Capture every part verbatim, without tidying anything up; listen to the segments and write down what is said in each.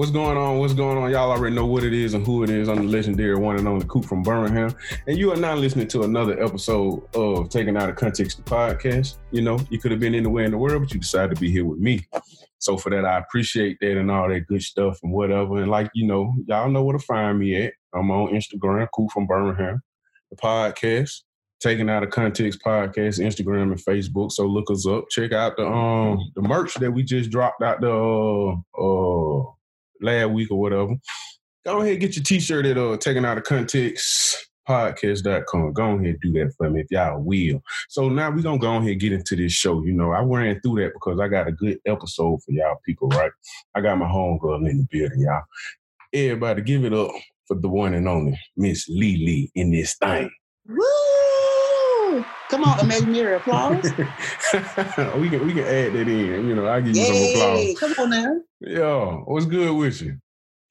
What's going on? What's going on? Y'all already know what it is and who it is. I'm the legendary one and only Coop from Birmingham. And you are now listening to another episode of Taken Out of Context Podcast. You know, you could have been anywhere in the world, but you decided to be here with me. So for that, I appreciate that and all that good stuff and whatever. And like, you know, y'all know where to find me at. I'm on Instagram, Coop from Birmingham. The podcast, Taken Out of Context Podcast, Instagram and Facebook. So look us up. Check out the um the merch that we just dropped out the uh, uh last week or whatever. Go ahead and get your t-shirt at uh Taken Out of Context podcast dot com. Go ahead and do that for me if y'all will. So now we're gonna go ahead and get into this show. You know, I ran through that because I got a good episode for y'all people, right? I got my homegirl in the building, y'all. Everybody give it up for the one and only Miss Lele in this thing. Woo! Come on, amazing mirror applause. we can we can add that in. You know, I'll give you Yay. some applause. Come on now. Yo, what's good with you?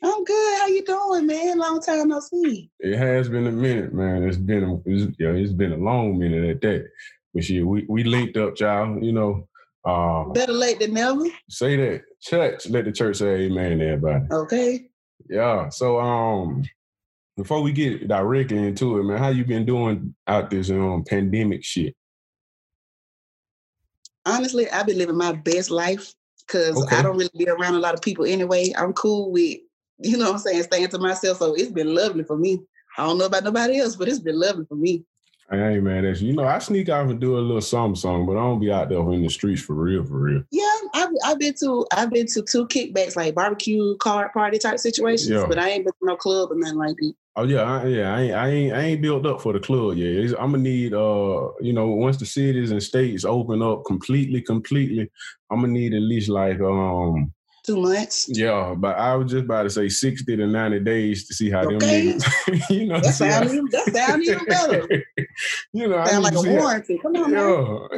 I'm good. How you doing, man? Long time no see. It has been a minute, man. It's been a, it's, you know, it's been a long minute at that. But shit, we, we linked up, y'all. You know. Um, Better late than never. Say that. Church, let the church say amen to everybody. Okay. Yeah. So um, before we get directly into it, man, how you been doing out this um pandemic shit? Honestly, I've been living my best life because okay. I don't really be around a lot of people anyway. I'm cool with, you know what I'm saying, staying to myself. So it's been lovely for me. I don't know about nobody else, but it's been lovely for me. Hey, man, that's, you know, I sneak out and do a little something, something, but I don't be out there in the streets for real, for real. Yeah, I've, I've been to I've been to two kickbacks, like barbecue, card party type situations, yeah. But I ain't been to no club or nothing like that. Oh, yeah, I, yeah, I ain't, I ain't, I ain't built up for the club yet. It's, I'm going to need, uh, you know, once the cities and states open up completely, completely, I'm going to need at least like... um. Two months. Yeah, but I was just about to say sixty to ninety days to see how okay. them niggas. You know, that sounds even, even better. You know, sound I like a warranty. How, Come on, yeah,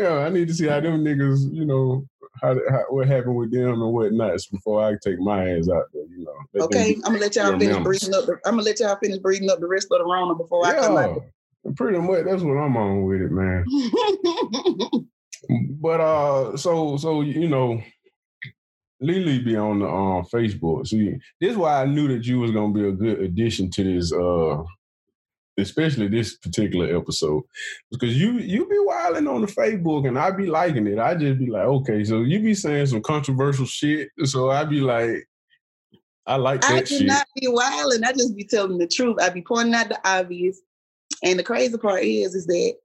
man. yeah. I need to see how them niggas. You know, how, how what happened with them and whatnot before I take my ass out there. You know. Okay, I'm gonna let y'all finish members. breathing up. The, I'm gonna let y'all finish breathing up the rest of the Rona before yeah, I come out. Pretty much, that's what I'm on with it, man. But uh, so so you know. Lily be on the um, Facebook. See, this is why I knew that you was gonna be a good addition to this, uh, especially this particular episode, because you you be wilding on the Facebook and I be liking it. I just be like, okay, so you be saying some controversial shit. So I be like, I like that I shit. I do not be wilding. I just be telling the truth. I be pointing out the obvious. And the crazy part is, is that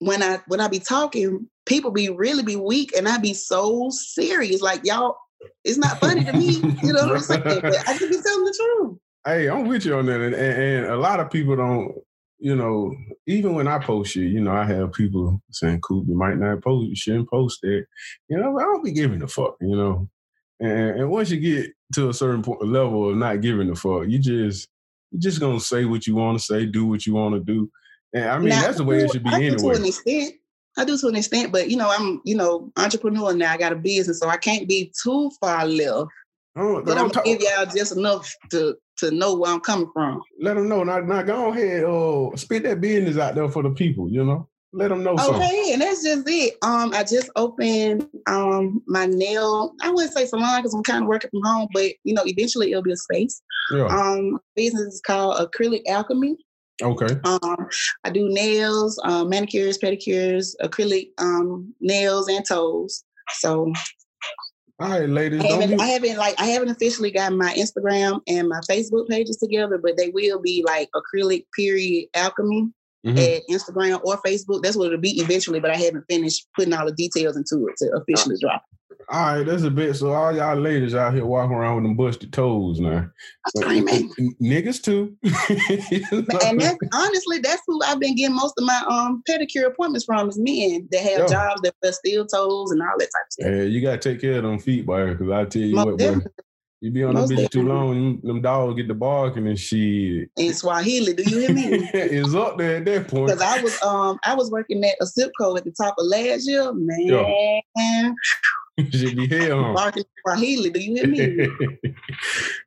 when I when I be talking, people be really be weak, and I be so serious. Like y'all. It's not funny to me, you know what I'm saying? But I should be telling the truth. Hey, I'm with you on that. And, and, and a lot of people don't, you know, even when I post shit, you know, I have people saying, Coop, you might not post, you shouldn't post that. You know, I don't be giving a fuck, you know. And, and once you get to a certain point, level of not giving a fuck, you just, you're just going to say what you want to say, do what you want to do. And I mean, now, that's the way it should be I anyway. To an extent. I do to an extent, but you know, I'm, you know, entrepreneur now. I got a business, so I can't be too far left. Oh, but I'm gonna give y'all just enough to to know where I'm coming from. Let them know. Now, now go ahead. Oh, uh, spit that business out there for the people. You know, let them know. Okay, something. And that's just it. Um, I just opened um my nail. I wouldn't say salon because I'm kind of working from home, but you know, eventually it'll be a space. Yeah. Um, business is called Acrylic Alchemy. Okay. Um, I do nails, um, manicures, pedicures, acrylic um, nails and toes. So, all right, ladies. I haven't, don't I haven't like I haven't officially gotten my Instagram and my Facebook pages together, but they will be like acrylic period alchemy mm-hmm. at Instagram or Facebook. That's what it'll be eventually, but I haven't finished putting all the details into it to officially drop. All right, that's a bit. So all y'all ladies out here walking around with them busted toes now. I'm sorry, man. Niggas too. And that's, honestly, that's who I've been getting most of my um pedicure appointments from is men that have Yo. jobs that bust steel toes and all that type of stuff. Yeah, you gotta take care of them feet, boy, because I tell you most what, boy, you be on most them bitches too long, them dogs get the barking and shit. In Swahili, do you hear me? It's up there at that point. Because I was um I was working at a Zipco at the top of last year, man. Yo. Should be hell. Swahili, do you hear me?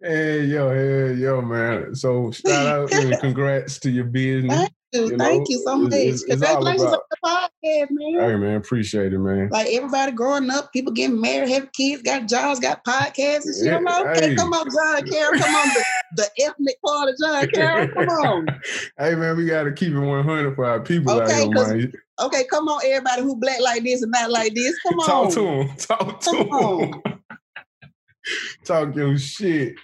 Hey yo, hey yo, man. So shout out and congrats to your business. Thank you, you know, thank you so much. It's, it's, it's Congratulations about, on Yeah, man. Hey, man, appreciate it, man. Like, everybody growing up, people getting married, having kids, got jobs, got podcasts and shit. Yeah, I'm like, okay, hey. Come on, John Carroll. Come on, the, the ethnic part of John Carroll. Come on. Hey, man, we got to keep it one hundred for our people. Okay, out here, okay, come on, everybody who black like this and not like this. Come on. Talk to them. Talk to them. Talk your shit.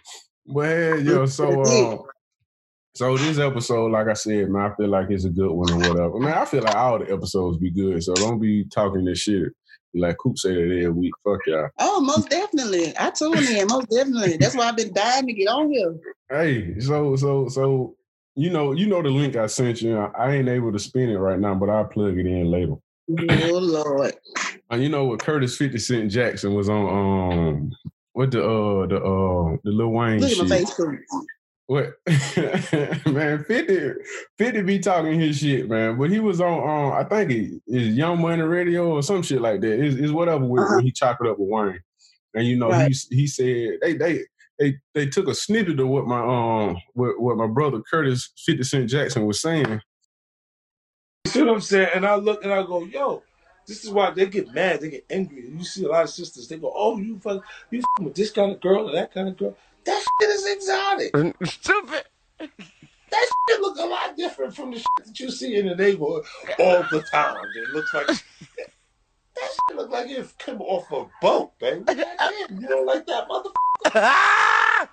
Well, yo, so... Uh, So this episode, like I said, man, I feel like it's a good one or whatever. Man, I feel like all the episodes be good, so don't be talking this shit. Like Coop say that every week, fuck y'all. Oh, most definitely. I tune in, most definitely. That's why I've been dying to get on here. Hey, so, so, so, you know, you know the link I sent you. I ain't able to spin it right now, but I'll plug it in later. Oh, Lord. And you know what, Curtis fifty Cent Jackson was on, um, what the, uh, the, uh, the Lil Wayne Look shit. Look at my face, Coop. What man, fifty, fifty be talking his shit, man. But he was on, um, I think it is Young Money Radio or some shit like that. It's, it's whatever with uh-huh. when he chopped it up with Wayne, and you know right. he he said they they they they took a snippet of what my um what, what my brother Curtis fifty Cent Jackson was saying. You see what I'm saying? And I look and I go, yo, this is why they get mad, they get angry. And you see a lot of sisters, they go, oh, you fuck, you fuck with this kind of girl or that kind of girl. That shit is exotic. Stupid. That shit look a lot different from the shit that you see in the neighborhood all the time. It looks like that shit look like it came off a boat, baby. You don't like that, motherfucker?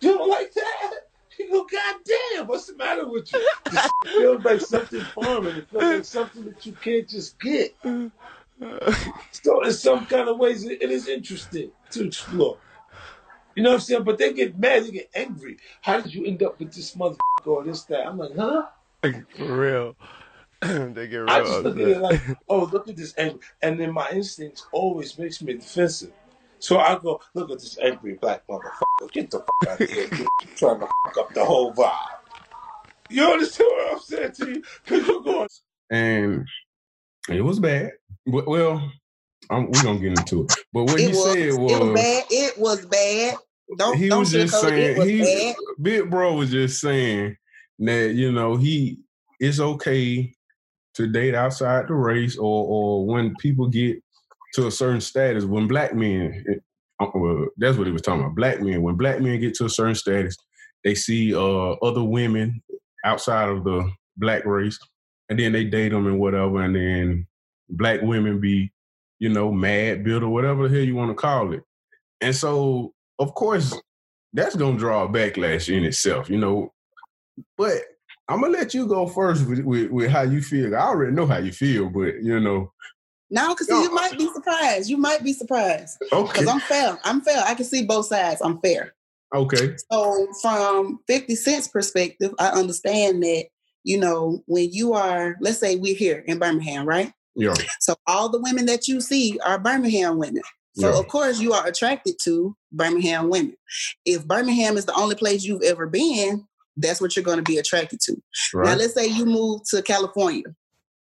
You don't like that? You go, goddamn, what's the matter with you? It feels like something foreign. It feels like something that you can't just get. So in some kind of ways, it is interesting to explore. You know what I'm saying? But they get mad, they get angry. How did you end up with this motherfucker or this, that? I'm like, huh? For real. They get real. I just look at it like, oh, look at this angry. And then my instincts always makes me defensive. So I go, look at this angry black motherfucker. Get the fuck out of here. You're trying to fuck up the whole vibe. You understand what I'm saying to you? Because you're going. And it was bad. Well, I'm, we're going to get into it. But what it he was, said was. It was bad. It was bad. Don't, he don't was just saying, was he, Big Bro was just saying that, you know, he it's okay to date outside the race, or or when people get to a certain status, when black men, it, well, that's what he was talking about, black men. When black men get to a certain status, they see uh, other women outside of the black race, and then they date them and whatever, and then black women be, you know, mad, bitter, or whatever the hell you want to call it. And so, of course, that's going to draw a backlash in itself, you know. But I'm going to let you go first with, with, with how you feel. I already know how you feel, but, you know. No, because you might be surprised. You might be surprised. Okay. Because I'm fair. I'm fair. I can see both sides. I'm fair. Okay. So from fifty Cent's perspective, I understand that, you know, when you are, let's say we're here in Birmingham, right? Yeah. So all the women that you see are Birmingham women. So, yeah. Of course, you are attracted to Birmingham women. If Birmingham is the only place you've ever been, that's what you're going to be attracted to. Right. Now, let's say you move to California.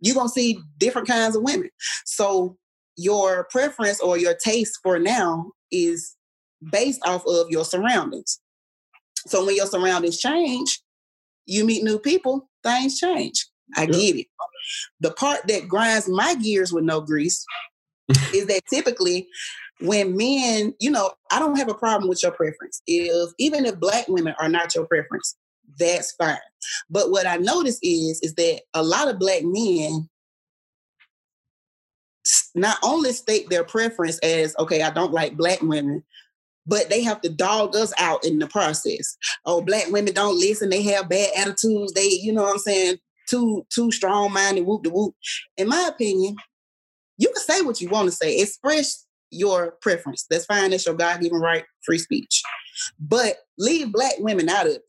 You're going to see different kinds of women. So your preference or your taste for now is based off of your surroundings. So when your surroundings change, you meet new people, things change. I yeah. get it. The part that grinds my gears with no grease is that typically when men, you know, I don't have a problem with your preference. If even if black women are not your preference, that's fine. But what I notice is, is that a lot of black men not only state their preference as, okay, I don't like black women, but they have to dog us out in the process. Oh, black women don't listen. They have bad attitudes. They, you know what I'm saying? Too, too strong-minded, whoop-de-whoop. In my opinion, you can say what you want to say. Express your preference. That's fine. That's your God-given right, free speech. But leave black women out of it.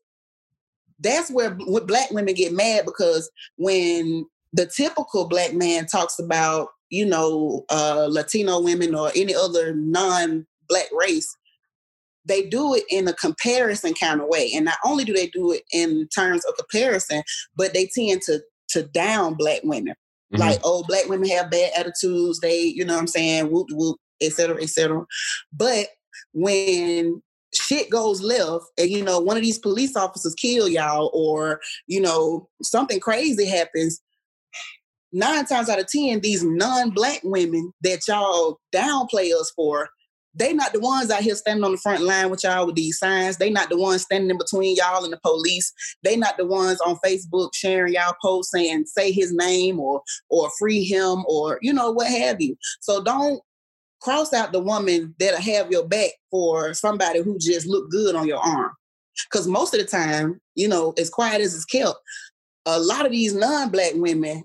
That's where black women get mad, because when the typical black man talks about, you know, uh, Latino women or any other non-black race, they do it in a comparison kind of way. And not only do they do it in terms of comparison, but they tend to, to down black women. Mm-hmm. Like, oh, black women have bad attitudes. They, you know what I'm saying, whoop, whoop, et cetera, et cetera. But when shit goes left and, you know, one of these police officers kill y'all or, you know, something crazy happens, nine times out of ten, these non-black women that y'all downplay us for, they not the ones out here standing on the front line with y'all with these signs. They not the ones standing in between y'all and the police. They not the ones on Facebook sharing y'all posts saying, say his name or or free him or, you know, what have you. So don't cross out the woman that'll have your back for somebody who just look good on your arm. Because most of the time, you know, as quiet as it's kept, a lot of these non-black women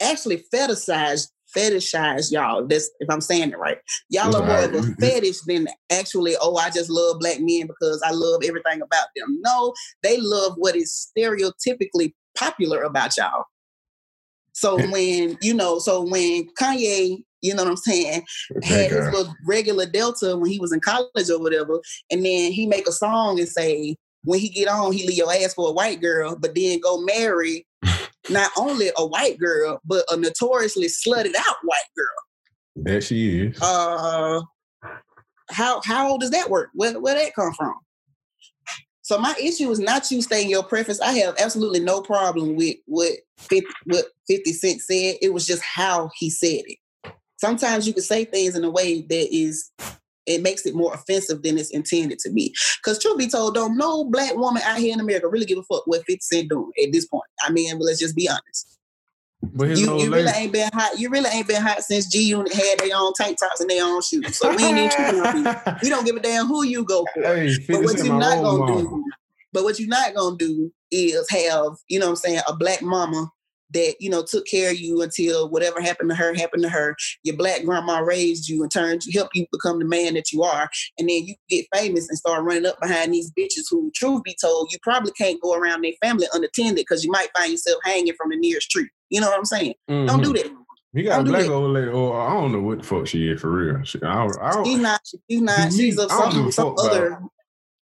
actually fetishize fetishize y'all. That's, if I'm saying it right. Y'all are more of a fetish than actually, oh, I just love black men because I love everything about them. No, they love what is stereotypically popular about y'all. So when, you know, so when Kanye, you know what I'm saying, had his little regular Delta when he was in college or whatever, and then he make a song and say, when he get on, he leave your ass for a white girl, but then go marry not only a white girl, but a notoriously slutted out white girl. There she is. Uh, how how does that work? Where where that come from? So my issue is not you stating your preference. I have absolutely no problem with what fifty, what fifty Cent said. It was just how he said it. Sometimes you can say things in a way that is, it makes it more offensive than it's intended to be. Because truth be told, don't no black woman out here in America really give a fuck what fifty Cent doing at this point. I mean, let's just be honest. But his you, old you really ain't been hot. You really ain't been hot since G Unit had their own tank tops and their own shoes. So we ain't even on you. We don't give a damn who you go for. Hey, but what you're not gonna mom. do, but what you're not gonna do is have, you know what I'm saying, a black mama that, you know, took care of you until whatever happened to her happened to her. Your black grandma raised you and turned you, helped you become the man that you are. And then you get famous and start running up behind these bitches who, truth be told, you probably can't go around their family unattended because you might find yourself hanging from the nearest tree. You know what I'm saying? Mm-hmm. Don't do that. You got don't a black old lady, or I don't know what the fuck she is for real. She, I don't, I don't, she's not, she's not, she's me, of some, some other,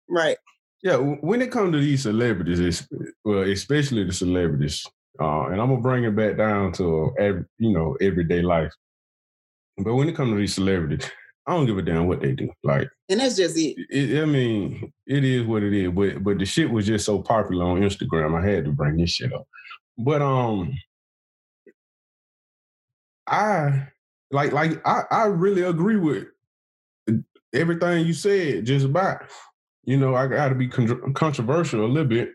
right. Yeah, when it comes to these celebrities, it's, well, especially the celebrities, Uh, and I'm gonna bring it back down to every, you know, everyday life. But when it comes to these celebrities, I don't give a damn what they do. Like, and that's just it. it I mean, it is what it is. But but the shit was just so popular on Instagram. I had to bring this shit up. But um, I like like I I really agree with everything you said. Just about, you know, I got to be con- controversial a little bit.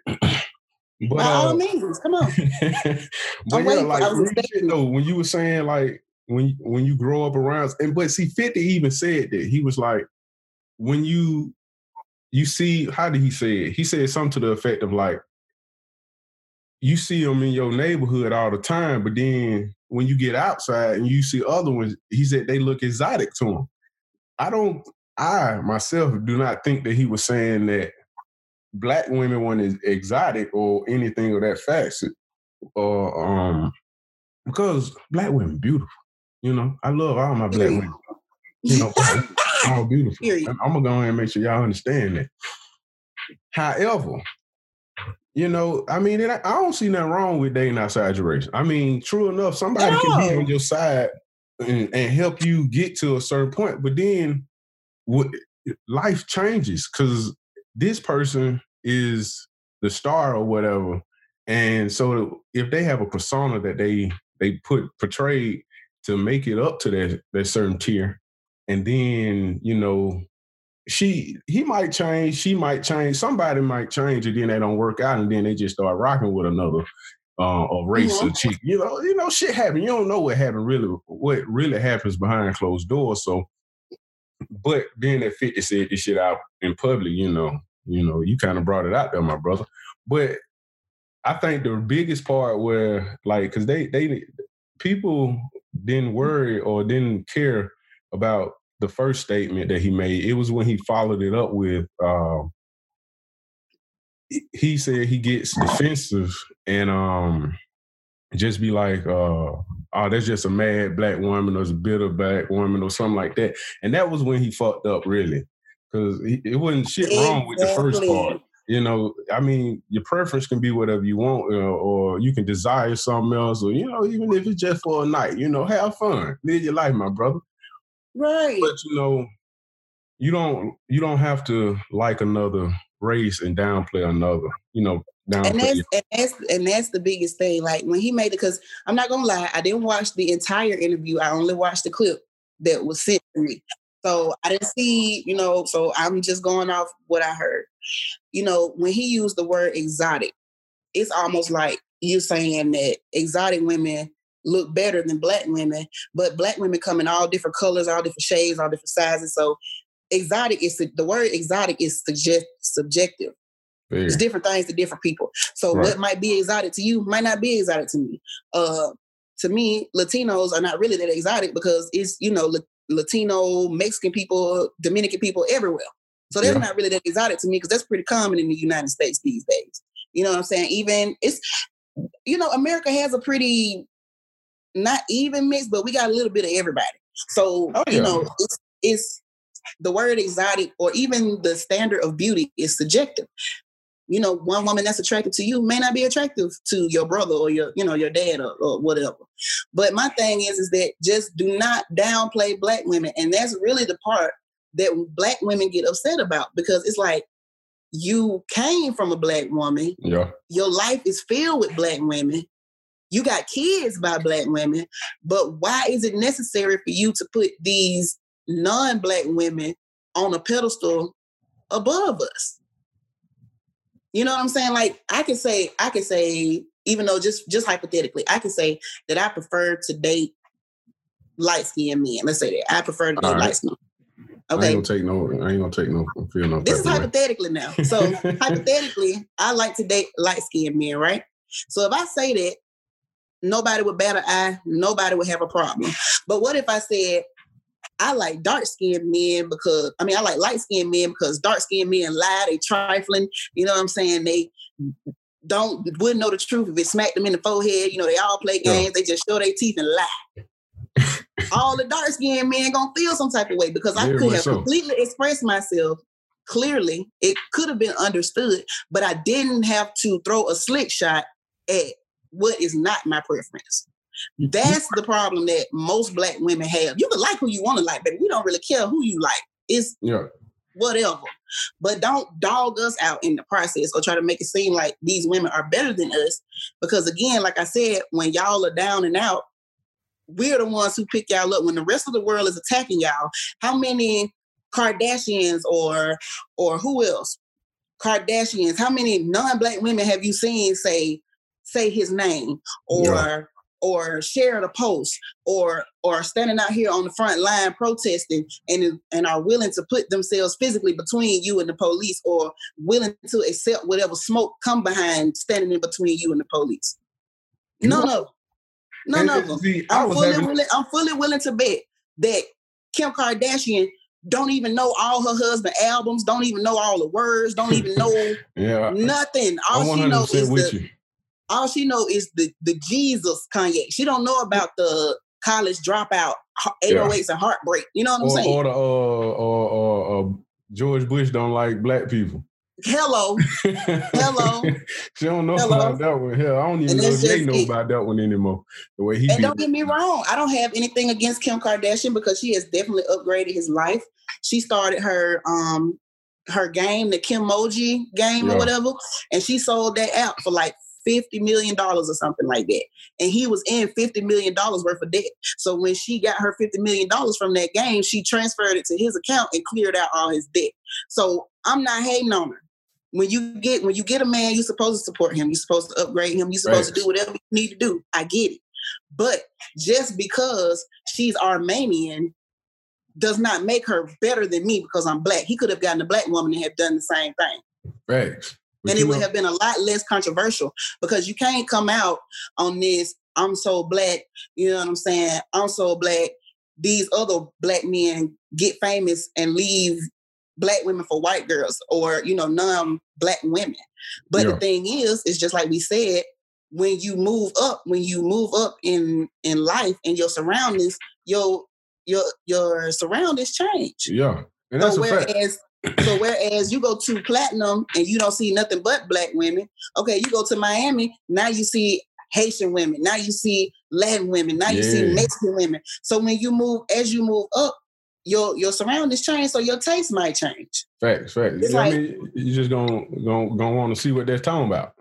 But, By all uh, means, come on. But yeah, like you know, when you were saying like when when you grow up around, and but see, fifty even said that he was like, when you you see, how did he say it? He said something to the effect of like, you see them in your neighborhood all the time, but then when you get outside and you see other ones, he said they look exotic to him. I don't, I myself do not think that he was saying that black women one is exotic or anything of that facet, or uh, um, because black women beautiful. You know, I love all my black women. You know, all beautiful. I'm gonna go ahead and make sure y'all understand that. However, you know, I mean, it, I don't see nothing wrong with dating outside your race. I mean, true enough, somebody no. can be on your side and, and help you get to a certain point, but then what, life changes because this person is the star or whatever. And so if they have a persona that they they put portrayed to make it up to that, that certain tier, and then, you know, she he might change, she might change, somebody might change, and then they don't work out, and then they just start rocking with another uh, or race mm-hmm. or chick. You know, you know, shit happens. You don't know what happened really, what really happens behind closed doors. So but being that fifty said this shit out in public, you know, you know, you kind of brought it out there, my brother. But I think the biggest part where, like, because they, they, people didn't worry or didn't care about the first statement that he made. It was when he followed it up with, um, he said he gets defensive and um, just be like, uh, oh, that's just a mad black woman or a bitter black woman or something like that. And that was when he fucked up, really, because it wasn't shit wrong with exactly. the first part. You know, I mean, your preference can be whatever you want, you know, or you can desire something else, or, you know, even if it's just for a night, you know, have fun, live your life, my brother. Right. But, you know, you don't you don't have to like another race and downplay another, you know, downplay. And that's, and that's, and that's the biggest thing. Like when he made it, because I'm not going to lie, I didn't watch the entire interview. I only watched the clip that was sent to me. So I didn't see, you know, so I'm just going off what I heard. You know, when he used the word exotic, it's almost like you're saying that exotic women look better than black women, but black women come in all different colors, all different shades, all different sizes. So exotic is, the word exotic is suggest, subjective. Yeah. It's different things to different people. So right. What might be exotic to you might not be exotic to me. Uh, to me, Latinos are not really that exotic because it's, you know, Latino, Mexican people, Dominican people everywhere. So that's yeah. not really that exotic to me because that's pretty common in the United States these days. You know what I'm saying? Even it's, you know, America has a pretty not even mix, but we got a little bit of everybody. So, oh, yeah. you know, it's, it's the word exotic or even the standard of beauty is subjective. You know, one woman that's attracted to you may not be attractive to your brother or your, you know, your dad or, or whatever. But my thing is, is that just do not downplay black women. And that's really the part that black women get upset about because it's like, you came from a black woman. Yeah. Your life is filled with black women. You got kids by black women. But why is it necessary for you to put these non-black women on a pedestal above us? You know what I'm saying? Like I can say, I can say, even though just, just hypothetically, I can say that I prefer to date light-skinned men. Let's say that. I prefer to date light-skinned. Okay. I ain't gonna take no. I ain't gonna take no. Feel no. This is hypothetically now. So hypothetically, I like to date light-skinned men, right? So if I say that, nobody would bat an eye. Nobody would have a problem. But what if I said I like dark-skinned men because I mean I like light-skinned men because dark-skinned men lie, they trifling. You know what I'm saying? They don't wouldn't know the truth if it smacked them in the forehead. You know they all play games. Yeah. They just show their teeth and lie. All the dark-skinned men gonna feel some type of way because I yeah, could have so. completely expressed myself clearly. It could have been understood, but I didn't have to throw a slick shot at what is not my preference. That's the problem that most black women have. You can like who you want to like, but we don't really care who you like. It's yeah. whatever. But don't dog us out in the process or try to make it seem like these women are better than us because, again, like I said, when y'all are down and out, we're the ones who pick y'all up when the rest of the world is attacking y'all. How many Kardashians or or who else? Kardashians. How many non-black women have you seen say say his name or yeah. or sharing a post or or standing out here on the front line protesting and and are willing to put themselves physically between you and the police or willing to accept whatever smoke come behind standing in between you and the police? No, yeah. no. No, no. See, I'm, fully having... willing, I'm fully willing to bet that Kim Kardashian don't even know all her husband's albums, don't even know all the words, don't even know yeah, nothing. All she knows is the you. all she know is the the Jesus Kanye. She don't know about the college dropout, eight oh eights yeah. and heartbreak. You know what I'm or, saying? Or the uh, or, or, uh, George Bush don't like black people. Hello, hello. She don't know hello. about that one. Hell, I don't even know if they know it. about that one anymore. The way he and don't it. get me wrong, I don't have anything against Kim Kardashian because she has definitely upgraded his life. She started her um her game, the Kimoji game yeah. or whatever, and she sold that out for like fifty million dollars or something like that. And he was in fifty million dollars worth of debt. So when she got her fifty million dollars from that game, she transferred it to his account and cleared out all his debt. So I'm not hating on her. When you get when you get a man, you're supposed to support him. You're supposed to upgrade him. You're supposed right. to do whatever you need to do. I get it. But just because she's Armenian does not make her better than me because I'm black. He could have gotten a black woman and have done the same thing. Right. But and it would know. have been a lot less controversial because you can't come out on this, I'm so black, you know what I'm saying? I'm so black. These other black men get famous and leave black women for white girls or, you know, non-black women. But yeah. the thing is, it's just like we said, when you move up, when you move up in, in life and your surroundings, your your your surroundings change. Yeah. And that's so whereas so whereas you go to platinum and you don't see nothing but black women, okay, you go to Miami, now you see Haitian women, now you see Latin women, now yeah. you see Mexican women. So when you move, as you move up, your your surroundings change, so your taste might change. Facts, facts. It's you like, know what I mean? You're just gonna gonna gonna want to see what they're talking about.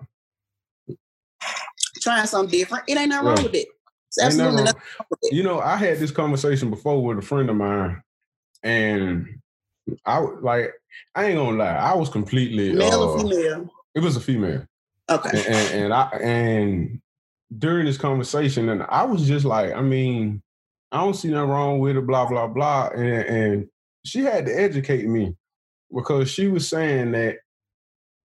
Trying something different. It ain't nothing right. wrong with it. It's absolutely nothing, nothing wrong with it. You know, I had this conversation before with a friend of mine, and I like I ain't gonna lie, I was completely male uh, or female. It was a female. Okay. And, and, and I and during this conversation, and I was just like, I mean, I don't see nothing wrong with it, blah, blah, blah. And, and she had to educate me because she was saying that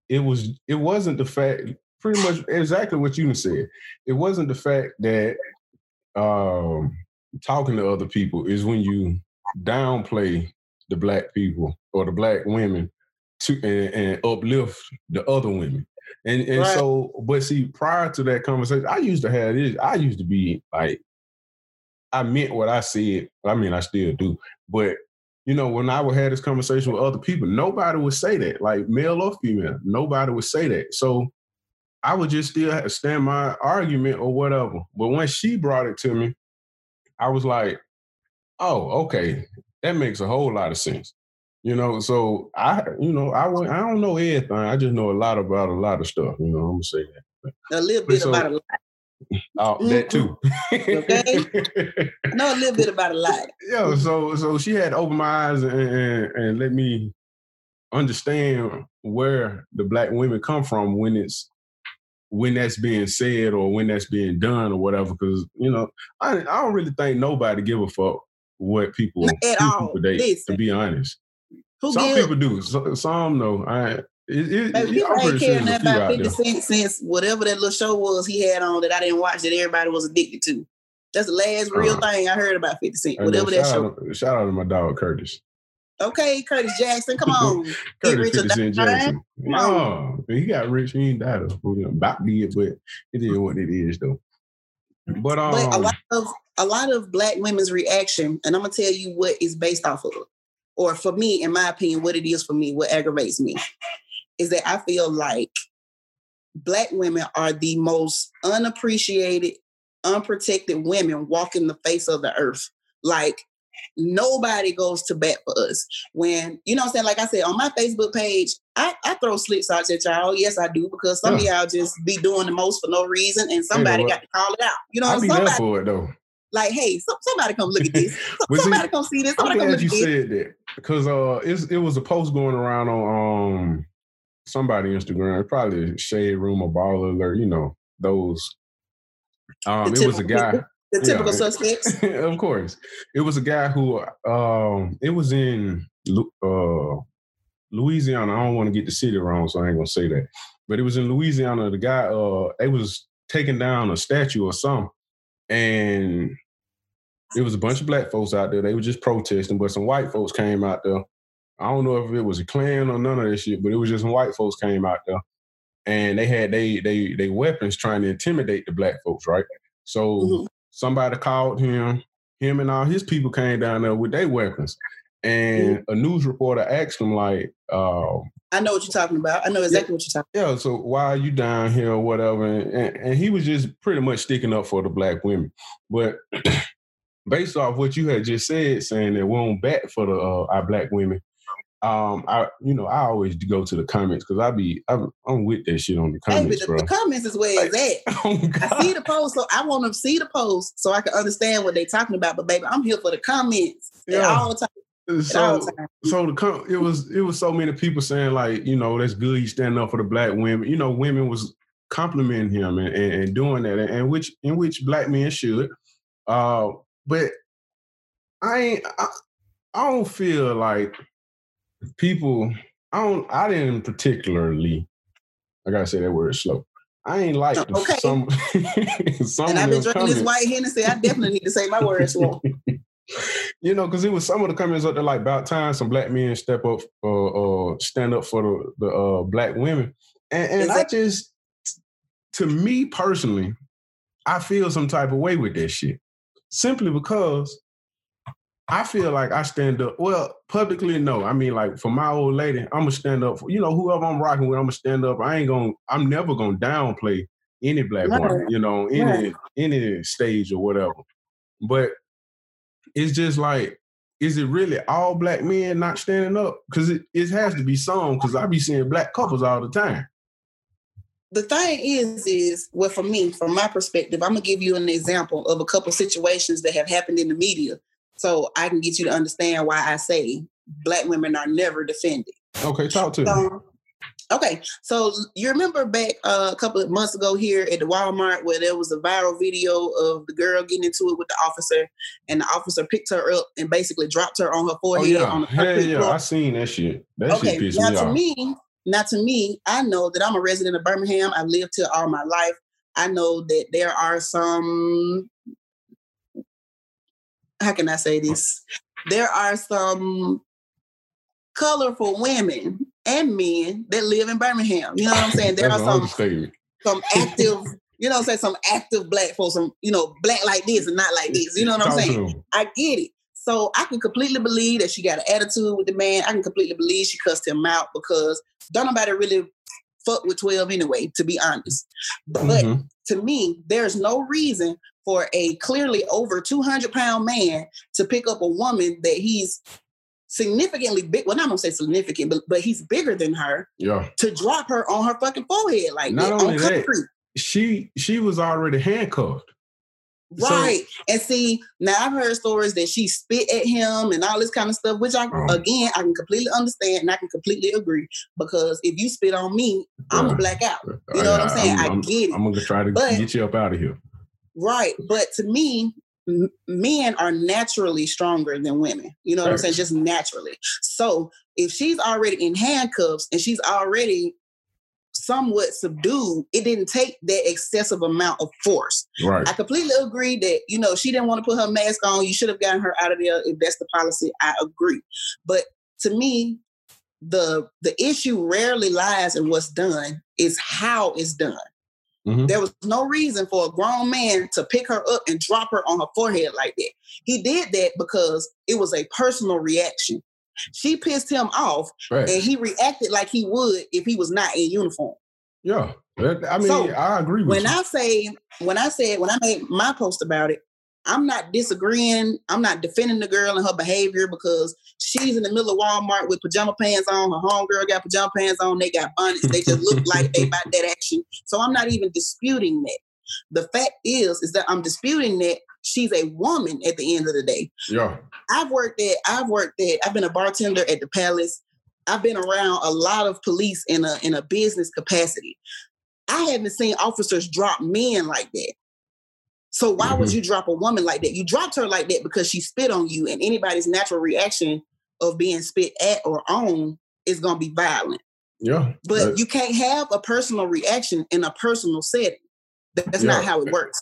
it was it wasn't the fact, pretty much exactly what you said. It wasn't the fact that um, talking to other people is when you downplay the black people or the black women to and, and uplift the other women. And and right. so, but see, prior to that conversation, I used to have this, I used to be like, I meant what I said. I mean, I still do. But, you know, when I would have this conversation with other people, nobody would say that, like male or female. Nobody would say that. So I would just still have to stand my argument or whatever. But when she brought it to me, I was like, oh, okay, that makes a whole lot of sense. You know, so I, you know, I, I don't know everything. I just know a lot about a lot of stuff. You know, I'm going to say that. A little bit so, about a lot. Oh, that too. Okay. Know a little bit about a lot. Yeah, so so she had to open my eyes and, and and let me understand where the black women come from when it's when that's being said or when that's being done or whatever. Because you know, I I don't really think nobody give a fuck what people at all. People date, to be honest, who some gives? People do. So, some no. I. It, it, like, people ain't caring nothing about fifty cent since whatever that little show was he had on that I didn't watch that everybody was addicted to. That's the last real uh, thing I heard about fifty cent. Whatever that show. Out, shout out to my dog Curtis. Okay, Curtis Jackson, come on. Curtis fifty Cent Jackson. Oh, he got rich. He ain't died of about to get, but it is what it is though. But um, but a lot of a lot of black women's reaction, and I'm gonna tell you what is based off of, or for me, in my opinion, what it is for me, what aggravates me. Is that I feel like black women are the most unappreciated, unprotected women walking the face of the earth. Like, nobody goes to bat for us. When, you know what I'm saying? Like I said, on my Facebook page, I, I throw slip shots at y'all. Yes, I do, because some yeah. of y'all just be doing the most for no reason, and somebody you know got to call it out. You know what I'm saying? I'll be there for it, though. Like, hey, so, somebody come look at this. somebody see, come see this. Somebody I'm glad come look you at said this. That, because uh, it's, it was a post going around on... Um, somebody Instagram, probably Shade Room or Ball Alert, you know, those. Um, typical, it was a guy. The typical yeah, suspects. Of course. It was a guy who, um, it was in uh, Louisiana. I don't want to get the city wrong, so I ain't going to say that. But it was in Louisiana. The guy, uh, they was taking down a statue or something. And it was a bunch of black folks out there. They were just protesting, but some white folks came out there. I don't know if it was a Klan or none of that shit, but it was just some white folks came out there and they had they they they weapons trying to intimidate the black folks, right? So mm-hmm. somebody called him, him and all his people came down there with their weapons. And mm-hmm. a news reporter asked him like, uh, I know what you're talking about. I know exactly yeah, what you're talking about. Yeah, so why are you down here or whatever? And, and, and he was just pretty much sticking up for the black women. But based off what you had just said, saying that we don't bat for the uh, our black women, Um, I you know I always go to the comments because I be I'm, I'm with that shit on the comments. Hey, but the, the comments is where like, it's at. Oh I see the post, so I want to see the post so I can understand what they're talking about. But baby, I'm here for the comments yeah. at all the time. So, all the time. so the com- it was it was so many people saying like you know that's good you standing up for the black women. You know women was complimenting him and, and, and doing that, and, and which in which black men should. Uh, but I ain't I, I don't feel like. People, I don't. I didn't particularly. I gotta say that word slow. I ain't like okay. some. some and I've been drinking comments. This white Hennessy. I definitely need to say my words slow. You know, because it was some of the comments up there like about time some black men step up or uh, uh, stand up for the, the uh, black women, and, and I just, to me personally, I feel some type of way with that shit simply because. I feel like I stand up, well, publicly, no. I mean, like, for my old lady, I'm going to stand up for, you know, whoever I'm rocking with, I'm going to stand up. I ain't going to, I'm never going to downplay any black no. woman, you know, any, no. any stage or whatever. But it's just like, is it really all black men not standing up? Because it, it has to be some, because I be seeing black couples all the time. The thing is, is, well, for me, from my perspective, I'm going to give you an example of a couple situations that have happened in the media so I can get you to understand why I say black women are never defended. Okay, talk to so, me. Okay, so you remember back uh, a couple of months ago here at the Walmart where there was a viral video of the girl getting into it with the officer, and the officer picked her up and basically dropped her on her forehead. Oh, yeah. On the Hell yeah, floor. I seen that shit. That okay, shit pissed me off. Now to me, now to me, I know that I'm a resident of Birmingham. I've lived here all my life. I know that there are some, how can I say this? There are some colorful women and men that live in Birmingham. You know what I'm saying? There are some some active, you know what I'm saying, some active black folks, some, you know, black like this and not like this. You know what I'm saying? I get it. So I can completely believe that she got an attitude with the man. I can completely believe she cussed him out because don't nobody really fuck with twelve anyway, to be honest. But mm-hmm. to me, there's no reason for a clearly over two hundred pound man to pick up a woman that he's significantly big, well, not gonna say significant, but, but he's bigger than her. Yeah. To drop her on her fucking forehead like that on concrete. She she was already handcuffed. Right. So, and see, now I've heard stories that she spit at him and all this kind of stuff, which I um, again I can completely understand and I can completely agree. Because if you spit on me, yeah, I'm gonna black out. You I, know what I'm saying? I'm, I get I'm, it. I'm gonna try to but, get you up out of here. Right. But to me, men are naturally stronger than women. You know what right. I'm saying? Just naturally. So if she's already in handcuffs and she's already somewhat subdued, it didn't take that excessive amount of force. Right. I completely agree that, you know, she didn't want to put her mask on. You should have gotten her out of there if that's the policy. I agree. But to me, the the issue rarely lies in what's done. It's how it's done. Mm-hmm. There was no reason for a grown man to pick her up and drop her on her forehead like that. He did that because it was a personal reaction. She pissed him off, right. and he reacted like he would if he was not in uniform. Yeah, I mean, so I agree with when you. I say, when I said, when I made my post about it, I'm not disagreeing. I'm not defending the girl and her behavior because she's in the middle of Walmart with pajama pants on. Her homegirl got pajama pants on. They got bonnets. They just look like they bought that action. So I'm not even disputing that. The fact is, is that I'm disputing that she's a woman at the end of the day. Yeah. I've worked at, I've worked at, I've been a bartender at the Palace. I've been around a lot of police in a, in a business capacity. I haven't seen officers drop men like that. So why mm-hmm. would you drop a woman like that? You dropped her like that because she spit on you, and anybody's natural reaction of being spit at or on is going to be violent. Yeah. But right. you can't have a personal reaction in a personal setting. That's yeah. not how it works.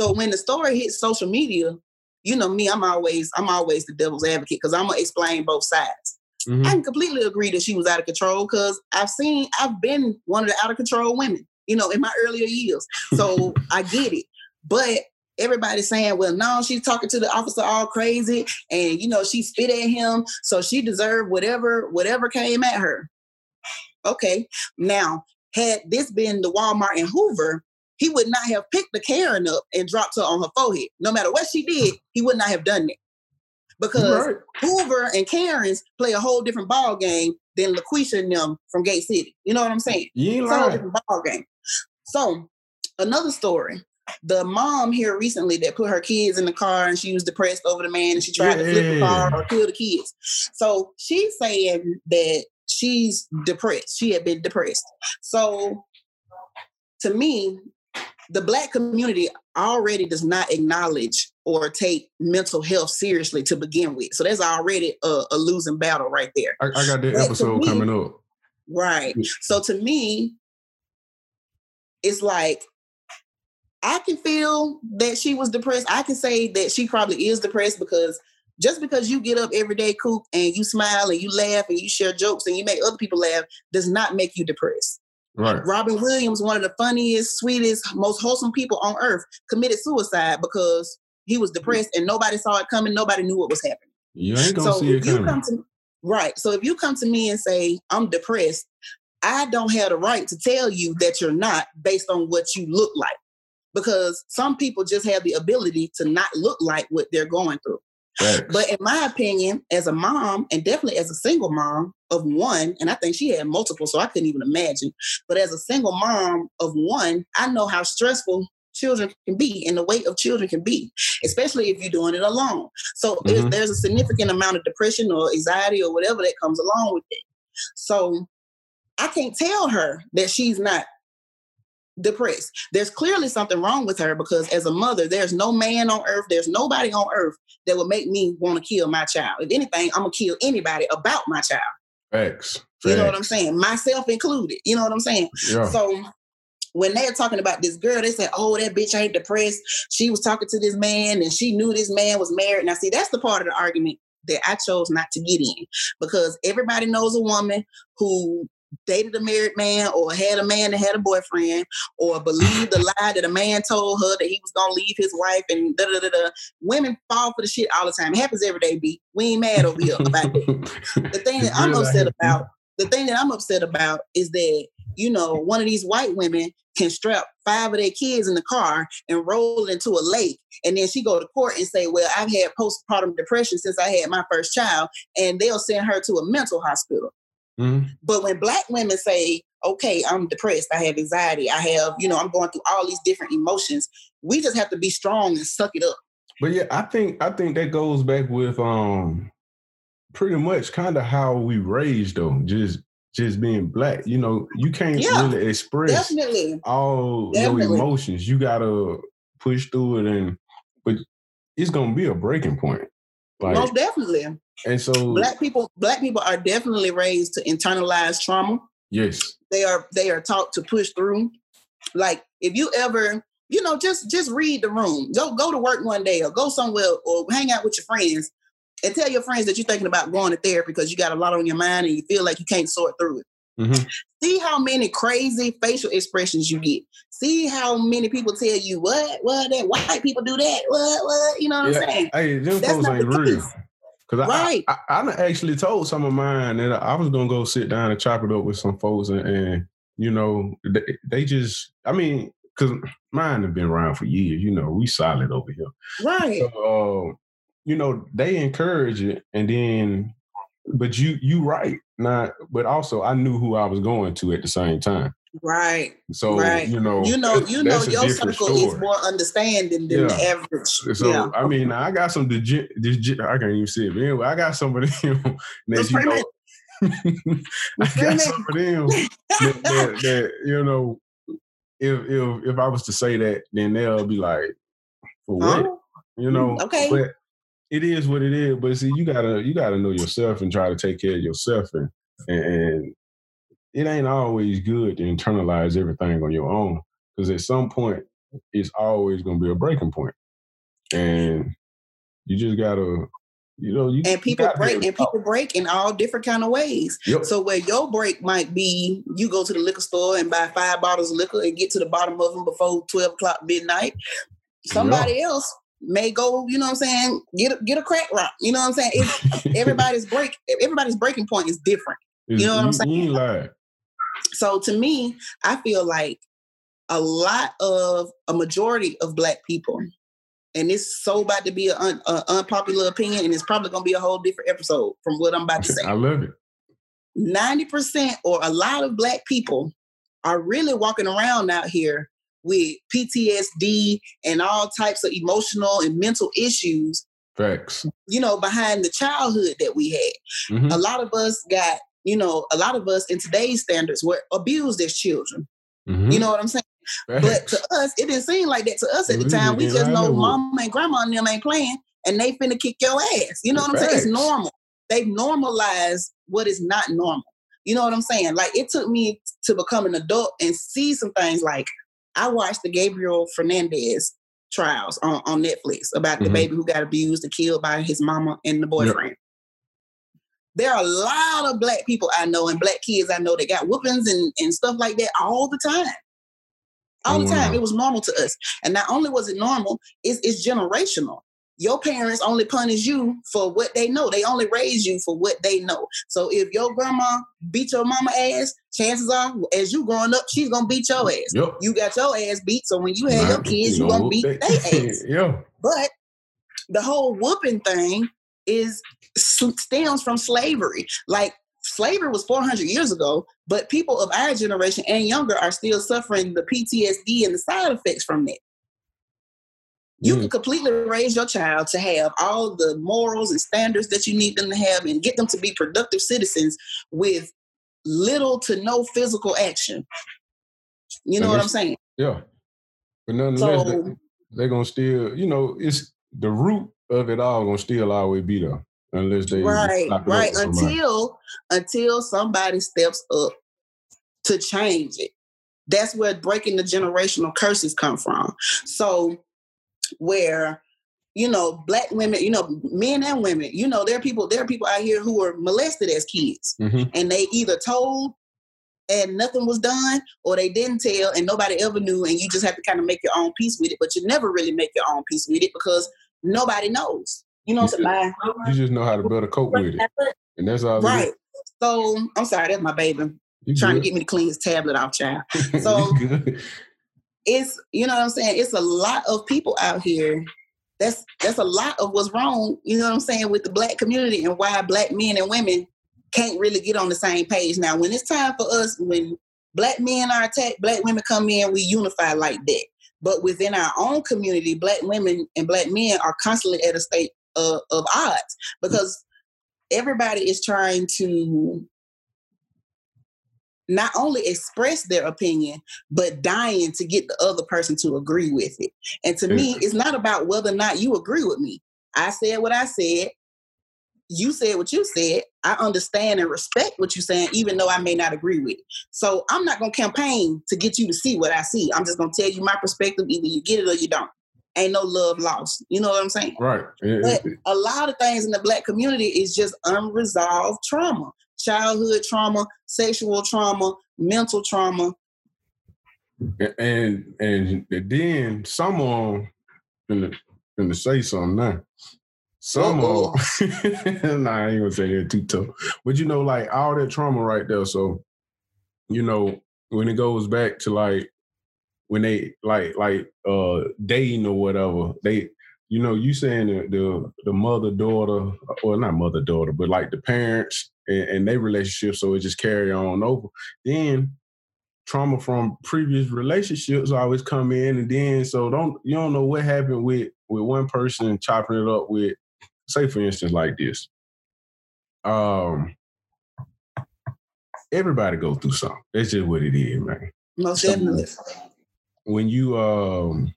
So when the story hits social media, you know me, I'm always, I'm always the devil's advocate because I'm going to explain both sides. Mm-hmm. I can completely agree that she was out of control because I've seen, I've been one of the out of control women, you know, in my earlier years. So I get it. But everybody's saying, well, no, she's talking to the officer all crazy. And, you know, she spit at him. So she deserved whatever, whatever came at her. Okay. Now, had this been the Walmart and Hoover, he would not have picked the Karen up and dropped her on her forehead. No matter what she did, he would not have done that. Because right. Hoover and Karens play a whole different ball game than LaQuisha and them from Gate City. You know what I'm saying? You it's a whole different ball game. So another story. The mom here recently that put her kids in the car and she was depressed over the man and she tried yeah. to flip the car or kill the kids. So she's saying that she's depressed. She had been depressed. So to me, the black community already does not acknowledge or take mental health seriously to begin with. So there's already a, a losing battle right there. I, I got that but episode me, coming up. Right. So to me, it's like, I can feel that she was depressed. I can say that she probably is depressed because just because you get up every day, Coop, and you smile and you laugh and you share jokes and you make other people laugh does not make you depressed. Right. Robin Williams, one of the funniest, sweetest, most wholesome people on earth, committed suicide because he was depressed and nobody saw it coming. Nobody knew what was happening. You ain't gonna so see it coming. You come to, right. So if you come to me and say, I'm depressed, I don't have the right to tell you that you're not based on what you look like. Because some people just have the ability to not look like what they're going through. Right. But in my opinion, as a mom, and definitely as a single mom of one, and I think she had multiple, so I couldn't even imagine. But as a single mom of one, I know how stressful children can be and the weight of children can be, especially if you're doing it alone. So mm-hmm. there's a significant amount of depression or anxiety or whatever that comes along with it. So I can't tell her that she's not depressed. There's clearly something wrong with her, because as a mother, there's no man on earth, there's nobody on earth that would make me want to kill my child. If anything, I'm gonna kill anybody about my child. Thanks. You Thanks. know what I'm saying? Myself included. You know what I'm saying? Yeah. So when they're talking about this girl, they say, oh, that bitch ain't depressed. She was talking to this man and she knew this man was married. Now, see, that's the part of the argument that I chose not to get in, because everybody knows a woman who dated a married man or had a man that had a boyfriend or believed the lie that a man told her that he was going to leave his wife and da da da da. Women fall for the shit all the time. It happens every day, B. We ain't mad over here about it. The thing that I'm upset about, the thing that I'm upset about is that, you know, one of these white women can strap five of their kids in the car and roll into a lake. And then she go to court and say, well, I've had postpartum depression since I had my first child. And they'll send her to a mental hospital. Mm-hmm. But when black women say, okay, I'm depressed, I have anxiety, I have, you know, I'm going through all these different emotions, we just have to be strong and suck it up. But yeah, I think I think that goes back with um pretty much kind of how we raised, though, just just being black. You know, you can't yeah, really express definitely. all definitely. your emotions. You gotta push through it, and but it's gonna be a breaking point. Like, most definitely. And so black people, black people are definitely raised to internalize trauma. Yes. They are they are taught to push through. Like if you ever, you know, just just read the room. Go go to work one day or go somewhere or hang out with your friends and tell your friends that you're thinking about going to therapy because you got a lot on your mind and you feel like you can't sort through it. Mm-hmm. See how many crazy facial expressions you get. See how many people tell you, what, what, that white people do that, what, what, you know what yeah. I'm saying? Hey, them That's folks ain't real. Because right. I, I, I actually told some of mine that I was going to go sit down and chop it up with some folks. And, and you know, they, they just, I mean, because mine have been around for years. You know, we solid over here. Right. So, uh, you know, they encourage it. And then, but you, you right. Not, but also I knew who I was going to at the same time. Right. So right. you know, you know, you know, your circle story. is more understanding than yeah. the average. So yeah. I mean, I got some. Digi- digi- I can't even say it, but anyway, I got some of them that you know. I got some of them that, that, that you know. If if if I was to say that, then they'll be like, for what? Huh? You know. Okay. But it is what it is. But see, you gotta you gotta know yourself and try to take care of yourself, and and. and it ain't always good to internalize everything on your own, because at some point it's always going to be a breaking point, and you just gotta, you know, you and people break and people break in all different kind of ways. Yep. So where your break might be, you go to the liquor store and buy five bottles of liquor and get to the bottom of them before twelve o'clock midnight. Somebody yep. else may go, you know what I'm saying, get a, get a crack rock. You know what I'm saying? It's, everybody's break, everybody's breaking point is different. It's, you know what I'm saying? Like, so to me, I feel like a lot of, a majority of black people, and it's so about to be an un, unpopular opinion, and it's probably going to be a whole different episode from what I'm about to say. I love it. ninety percent or a lot of black people are really walking around out here with P T S D and all types of emotional and mental issues. Facts. You know, behind the childhood that we had. Mm-hmm. A lot of us got You know, a lot of us in today's standards were abused as children. Mm-hmm. You know what I'm saying? Right. But to us, it didn't seem like that to us at the time. We just know mama and grandma and them ain't playing, and they finna kick your ass. You know what I'm saying? It's normal. They've normalized what is not normal. You know what I'm saying? Like, it took me to become an adult and see some things. Like, I watched the Gabriel Fernandez trials on, on Netflix about mm-hmm. the baby who got abused and killed by his mama and the boyfriend. Yep. There are a lot of black people I know and black kids I know that got whoopings and, and stuff like that all the time. All the time. It was normal to us. And not only was it normal, it's, it's generational. Your parents only punish you for what they know. They only raise you for what they know. So if your grandma beat your mama ass, chances are, as you growing up, she's going to beat your ass. Yep. You got your ass beat, so when you have your kids, you're going to beat their ass. Yep. But the whole whooping thing is stems from slavery. Like, slavery was four hundred years ago, but people of our generation and younger are still suffering the P T S D and the side effects from it. You mm. can completely raise your child to have all the morals and standards that you need them to have and get them to be productive citizens with little to no physical action. You know what I'm saying? Yeah. But nonetheless, so, they, they're going to still, you know, it's the root of it all going to still always be there. Unless they right, right. Until until somebody steps up to change it. That's where breaking the generational curses come from. So where, you know, black women, you know, men and women, you know, there are people, there are people out here who were molested as kids, mm-hmm. and they either told and nothing was done, or they didn't tell and nobody ever knew, and you just have to kind of make your own peace with it, but you never really make your own peace with it because nobody knows. You know, you just, you just know how to build a cope with it, and that's all. Right. So I'm sorry, that's my baby you trying good. to get me to clean his tablet off, child. So it's, you know what I'm saying. It's a lot of people out here. That's that's a lot of what's wrong. You know what I'm saying with the black community and why black men and women can't really get on the same page. Now, when it's time for us, when black men are attacked, black women come in, we unify like that. But within our own community, black women and black men are constantly at a state Of, of odds because everybody is trying to not only express their opinion but dying to get the other person to agree with it. And to me, it's not about whether or not you agree with me. I said what I said. You said what you said. I understand and respect what you're saying, even though I may not agree with it. So I'm not going to campaign to get you to see what I see. I'm just going to tell you my perspective. Either you get it or you don't. Ain't no love lost. You know what I'm saying? Right. But a lot of things in the black community is just unresolved trauma. Childhood trauma, sexual trauma, mental trauma. And and, and then someone, I'm going to say something now. Someone, nah, I ain't going to say that too tough. But you know, like all that trauma right there. So, you know, when it goes back to like, when they like like uh, dating or whatever, they, you know, you saying the the, the mother daughter, or not mother daughter, but like the parents and, and their relationship, so it just carry on over. Then trauma from previous relationships always come in, and then so don't you don't know what happened with with one person chopping it up with, say for instance like this. Um, everybody go through something. That's just what it is, man. Most definitely. When you, um,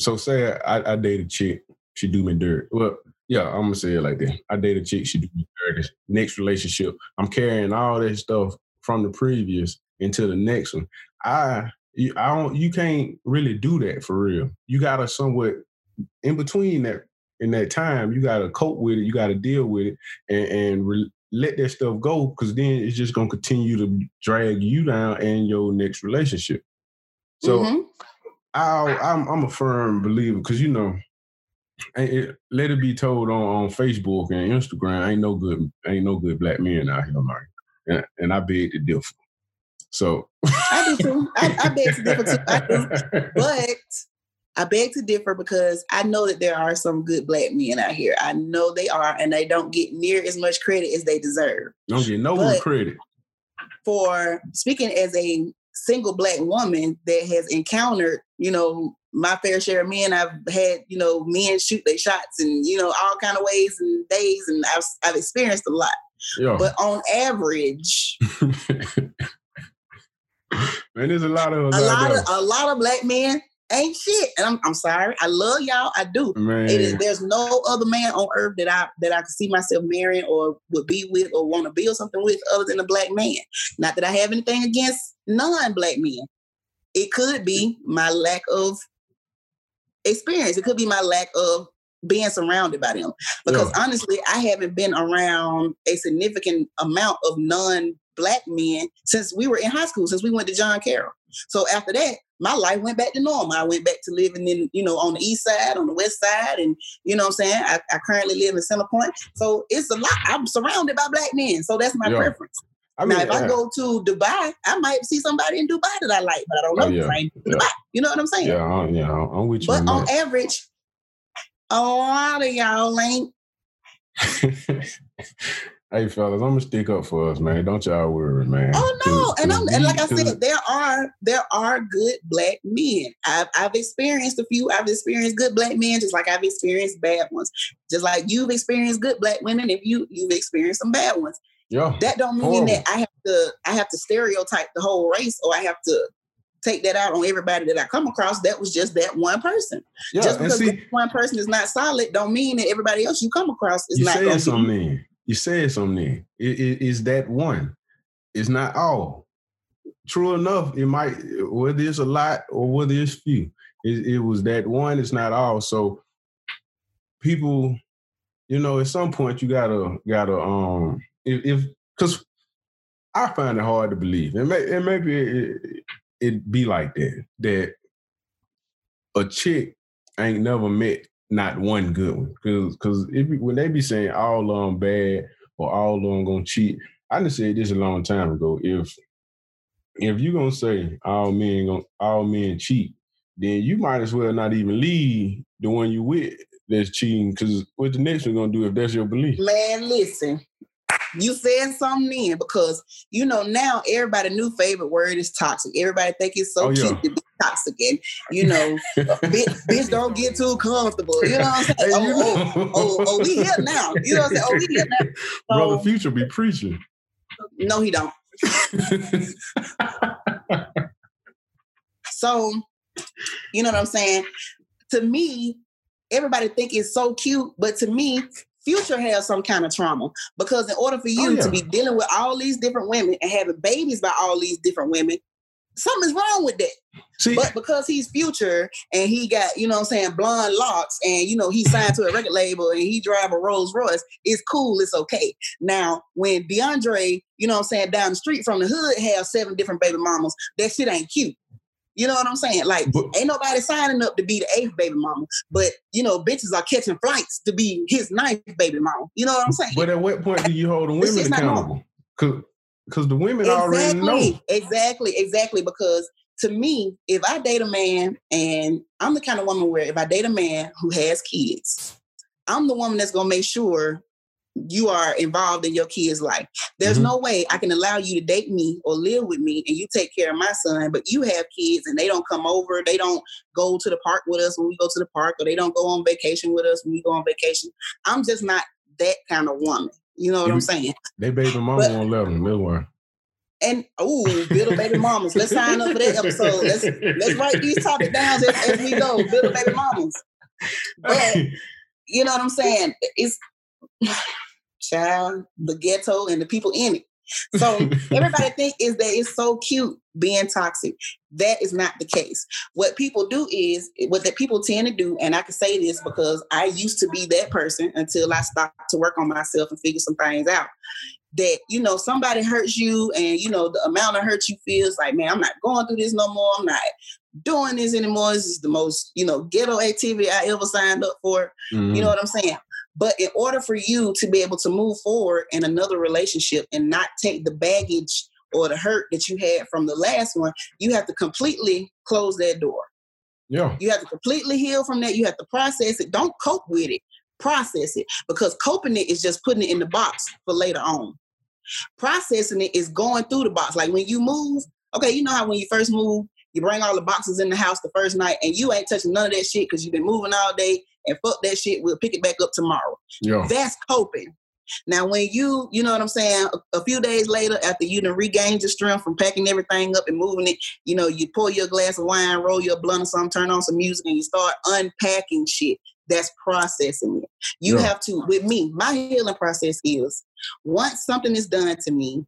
so say I, I date a chick, she do me dirty. Well, yeah, I'm going to say it like that. I date a chick, she do me dirty. Next relationship, I'm carrying all that stuff from the previous into the next one. I, I don't, you can't really do that for real. You got to somewhat, in between that, in that time, you got to cope with it. You got to deal with it and, and re- let that stuff go, because then it's just going to continue to drag you down in your next relationship. So mm-hmm. I'll, I'm, I'm a firm believer, because, you know, it, let it be told on, on Facebook and Instagram, ain't no good ain't no good black men out here, Mark. And, and I beg to differ. So I do too. I, I beg to differ too. I do. But I beg to differ because I know that there are some good black men out here. I know they are, and they don't get near as much credit as they deserve. Don't get no more credit. For speaking as a single black woman that has encountered, you know, my fair share of men. I've had, you know, men shoot their shots and, you know, all kind of ways and days, and I've I've experienced a lot. Yo. But on average, man, there's a lot of a, a lot, lot of, of a lot of black men ain't shit. And I'm I'm sorry. I love y'all. I do. It is, there's no other man on earth that I that I could see myself marrying or would be with or want to build something with other than a black man. Not that I have anything against non-black men. It could be my lack of experience. It could be my lack of being surrounded by them. Because yeah. honestly, I haven't been around a significant amount of non-black men since we were in high school, since we went to John Carroll. So after that, my life went back to normal. I went back to living in, you know, on the east side, on the west side. And, you know what I'm saying? I, I currently live in Center Point. So it's a lot. I'm surrounded by black men. So that's my yeah. preference. I mean, now, if I, I go to Dubai, I might see somebody in Dubai that I like, but I don't know. Oh, yeah, I ain't yeah. Dubai. You know what I'm saying? Yeah, I'm, yeah, I'm with you. But on, on average, a lot of y'all ain't. Hey, fellas, I'm going to speak up for us, man. Don't y'all worry, man. Oh, no. And, I'm, and like I said, there are there are good black men. I've, I've experienced a few. I've experienced good black men just like I've experienced bad ones. Just like you've experienced good black women if you, you've experienced some bad ones. Yeah. That don't mean oh. that I have to I have to stereotype the whole race or I have to take that out on everybody that I come across. That was just that one person. Yeah, just because see, that one person is not solid don't mean that everybody else you come across is not going to be. You said something. It is it, that one. It's not all. True enough, it might, whether it's a lot or whether it's few. It, it was that one, it's not all. So people, you know, at some point you gotta gotta um if because I find it hard to believe. And may, maybe it, it be like that, that a chick ain't never met not one good one, because because when they be saying all of them bad or all of them gonna cheat, I just said this a long time ago. If if you gonna say all men gonna, all men cheat, then you might as well not even leave the one you with that's cheating, because what the next one gonna do if that's your belief? Man, listen, you said something then, because you know now everybody's new favorite word is toxic. Everybody think it's so oh, yeah. cute to be toxic, and you know, bitch, bitch, don't get too comfortable. You know what I'm saying? Oh, oh, oh, oh, we here now. You know what I'm saying? Oh, we here now. So, Brother Future be preaching. No, he don't. So, you know what I'm saying? To me, everybody think it's so cute, but to me, Future has some kind of trauma, because in order for you oh, yeah. to be dealing with all these different women and having babies by all these different women, something's wrong with that. See, but because he's Future and he got, you know what I'm saying, blonde locks and, you know, he signed to a record label and he drive a Rolls Royce, it's cool, it's okay. Now, when DeAndre, you know what I'm saying, down the street from the hood has seven different baby mamas, that shit ain't cute. You know what I'm saying? Like, but, ain't nobody signing up to be the eighth baby mama, but, you know, bitches are catching flights to be his ninth baby mama. You know what I'm saying? But at what point do you hold the women accountable? Because the women exactly, already know. Exactly, exactly. Because to me, if I date a man, and I'm the kind of woman where if I date a man who has kids, I'm the woman that's going to make sure you are involved in your kid's life. There's mm-hmm. no way I can allow you to date me or live with me and you take care of my son, but you have kids and they don't come over. They don't go to the park with us when we go to the park, or they don't go on vacation with us when we go on vacation. I'm just not that kind of woman. You know what they, I'm saying? They baby mama won't let them. They'll worry. And, ooh, little baby mamas. Let's sign up for that episode. Let's let's write these topics down as, as we go. Little baby mamas. But, you know what I'm saying? It's... child, the ghetto, and the people in it. So everybody think is that it's so cute being toxic. That is not the case. What people do is, what that people tend to do, and I can say this because I used to be that person until I stopped to work on myself and figure some things out. That, you know, somebody hurts you and, you know, the amount of hurt you feel is like, man, I'm not going through this no more. I'm not doing this anymore. This is the most, you know, ghetto activity I ever signed up for. Mm-hmm. You know what I'm saying? But in order for you to be able to move forward in another relationship and not take the baggage or the hurt that you had from the last one, you have to completely close that door. Yeah. You have to completely heal from that. You have to process it. Don't cope with it. Process it. Because coping it is just putting it in the box for later on. Processing it is going through the box. Like when you move, okay, you know how when you first move, you bring all the boxes in the house the first night and you ain't touching none of that shit because you've been moving all day. And fuck that shit, we'll pick it back up tomorrow. Yeah. That's coping. Now, when you, you know what I'm saying, a, a few days later, after you done regained your strength from packing everything up and moving it, you know, you pour your glass of wine, roll your blunt or something, turn on some music, and you start unpacking shit. That's processing it. You yeah. have to, with me, my healing process is, once something is done to me,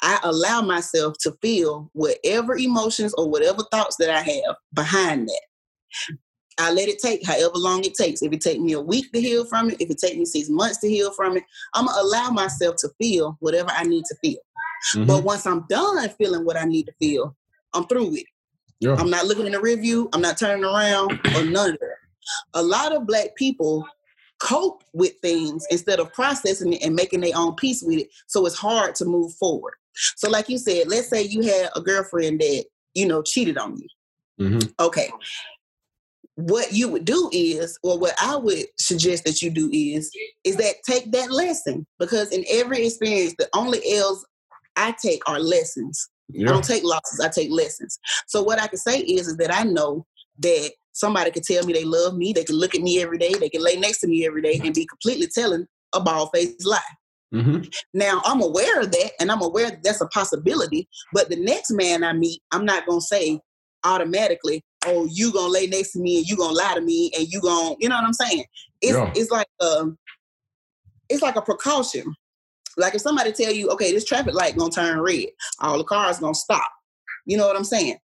I allow myself to feel whatever emotions or whatever thoughts that I have behind that. I let it take however long it takes. If it take me a week to heal from it, if it take me six months to heal from it, I'm going to allow myself to feel whatever I need to feel. Mm-hmm. But once I'm done feeling what I need to feel, I'm through with it. Yeah. I'm not looking in the rearview. I'm not turning around or none of that. A lot of black people cope with things instead of processing it and making their own peace with it. So it's hard to move forward. So like you said, let's say you had a girlfriend that, you know, cheated on you. Mm-hmm. Okay. what you would do is, or what I would suggest that you do is, is that take that lesson. Because in every experience, the only L's I take are lessons. Yeah. I don't take losses, I take lessons. So what I can say is, is that I know that somebody could tell me they love me, they can look at me every day, they can lay next to me every day and be completely telling a bald-faced lie. Mm-hmm. Now, I'm aware of that, and I'm aware that that's a possibility, but the next man I meet, I'm not going to say automatically, oh, you going to lay next to me, and you going to lie to me, and you going to, you know what I'm saying? It's, yeah. it's like a, it's like a precaution. Like if somebody tell you, okay, this traffic light going to turn red, all the cars going to stop. You know what I'm saying?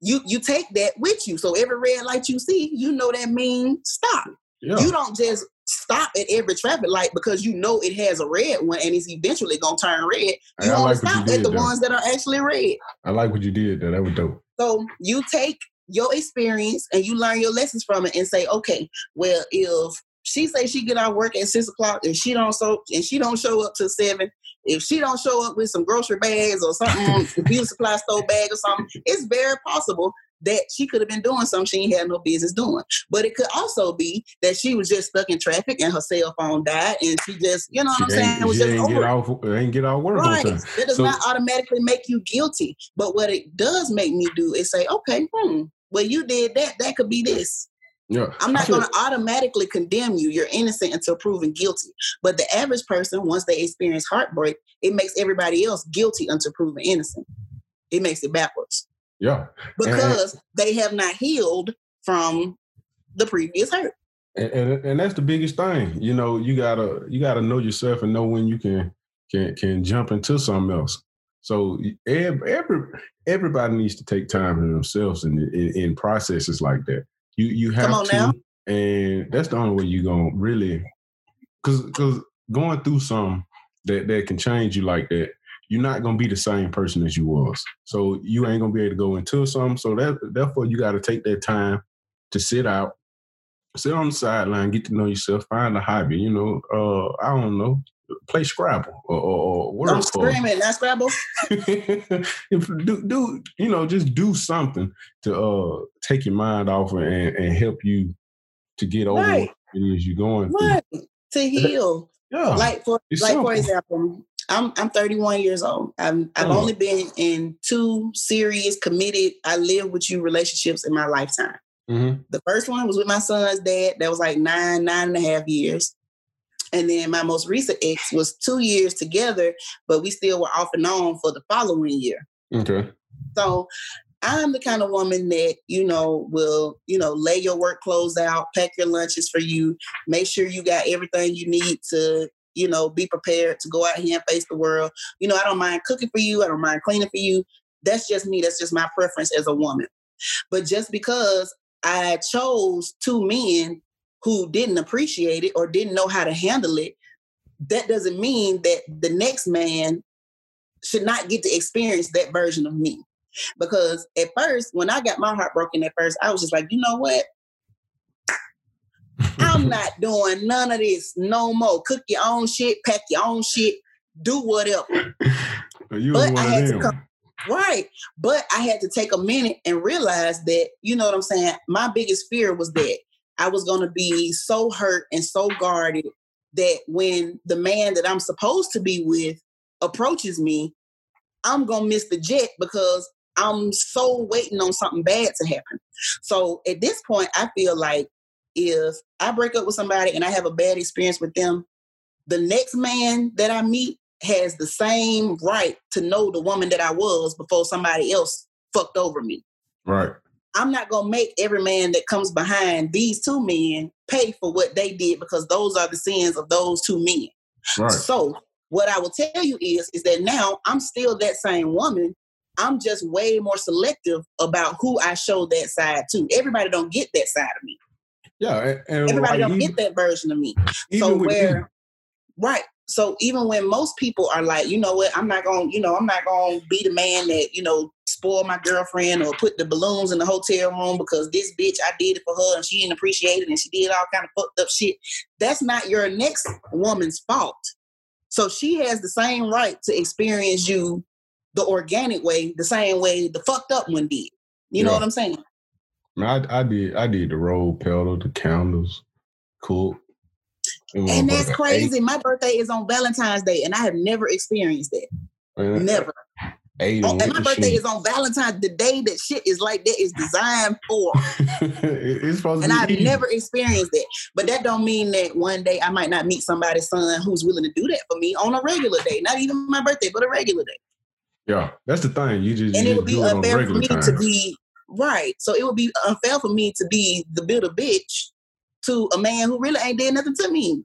You you take that with you. So every red light you see, you know that means stop. Yeah. You don't just stop at every traffic light because you know it has a red one and it's eventually going to turn red. You don't like stop you at the though. ones that are actually red. I like what you did though. That was dope. So you take your experience and you learn your lessons from it and say, okay, well, if she say she get out work at six o'clock and she don't so and she don't show up till seven. If she don't show up with some grocery bags or something, beauty supply store bag or something, it's very possible that she could have been doing something she ain't had no business doing. But it could also be that she was just stuck in traffic and her cell phone died and she just, you know what she I'm saying? It was she just ain't, over. Get out, ain't get out work. Right. That does so, not automatically make you guilty. But what it does make me do is say, okay, hmm, well, you did that. That could be this. Yeah. I'm not going to automatically condemn you. You're innocent until proven guilty. But the average person, once they experience heartbreak, it makes everybody else guilty until proven innocent. It makes it backwards. Yeah. Because and, they have not healed from the previous hurt. And, and and that's the biggest thing. You know, you gotta you gotta know yourself and know when you can can can jump into something else. So every, every everybody needs to take time for themselves in, in, in processes like that. You you have Come on to, now. And that's the only way you're going to really, because because going through something that, that can change you like that, you're not going to be the same person as you was. So you ain't going to be able to go into something. So that therefore, you got to take that time to sit out, sit on the sideline, get to know yourself, find a hobby, you know, uh, I don't know, play Scrabble or, or, or word. I'm screaming, not Scrabble. if, do, do, you know, just do something to uh, take your mind off and, and help you to get over right. what it is you're going right. through. To heal. Yeah. Like, for, like for example, I'm I'm thirty-one years old. I'm, I've oh. only been in two serious, committed, I live with you relationships in my lifetime. Mm-hmm. The first one was with my son's dad. That was like nine, nine and a half years. And then my most recent ex was two years together, but we still were off and on for the following year. Okay. So I'm the kind of woman that, you know, will, you know, lay your work clothes out, pack your lunches for you, make sure you got everything you need to, you know, be prepared to go out here and face the world. You know, I don't mind cooking for you. I don't mind cleaning for you. That's just me. That's just my preference as a woman. But just because I chose two men who didn't appreciate it or didn't know how to handle it, that doesn't mean that the next man should not get to experience that version of me. Because at first, when I got my heart broken at first, I was just like, you know what? I'm not doing none of this no more. Cook your own shit, pack your own shit, do whatever. But I had to come. Right. But I had to take a minute and realize that, you know what I'm saying? My biggest fear was that I was going to be so hurt and so guarded that when the man that I'm supposed to be with approaches me, I'm going to miss the jet because I'm so waiting on something bad to happen. So at this point, I feel like if I break up with somebody and I have a bad experience with them, the next man that I meet has the same right to know the woman that I was before somebody else fucked over me. Right. I'm not going to make every man that comes behind these two men pay for what they did because those are the sins of those two men. Right. So what I will tell you is, is that now I'm still that same woman. I'm just way more selective about who I show that side to. Everybody don't get that side of me. Yeah. And everybody like, don't even, get that version of me. So where, you. Right. So even when most people are like, you know what, I'm not going to, you know, I'm not going to be the man that, you know, spoil my girlfriend or put the balloons in the hotel room because this bitch, I did it for her and she didn't appreciate it and she did all kind of fucked up shit. That's not your next woman's fault. So she has the same right to experience you the organic way, the same way the fucked up one did. You yeah. know what I'm saying? I, I did. I did the roll pedal, the candles, cook. And that's crazy. Eight. My birthday is on Valentine's Day, and I have never experienced that. Man, never. Eight on, and my birthday shit. Is on Valentine's. The day that shit is like that is designed for. It's supposed and to be I've easy. Never experienced that. But that don't mean that one day I might not meet somebody's son who's willing to do that for me on a regular day. Not even my birthday, but a regular day. Yeah, that's the thing. You just and you it would be unfair for me time. to be right. So it would be unfair for me to be the bitter bitch to a man who really ain't did nothing to me.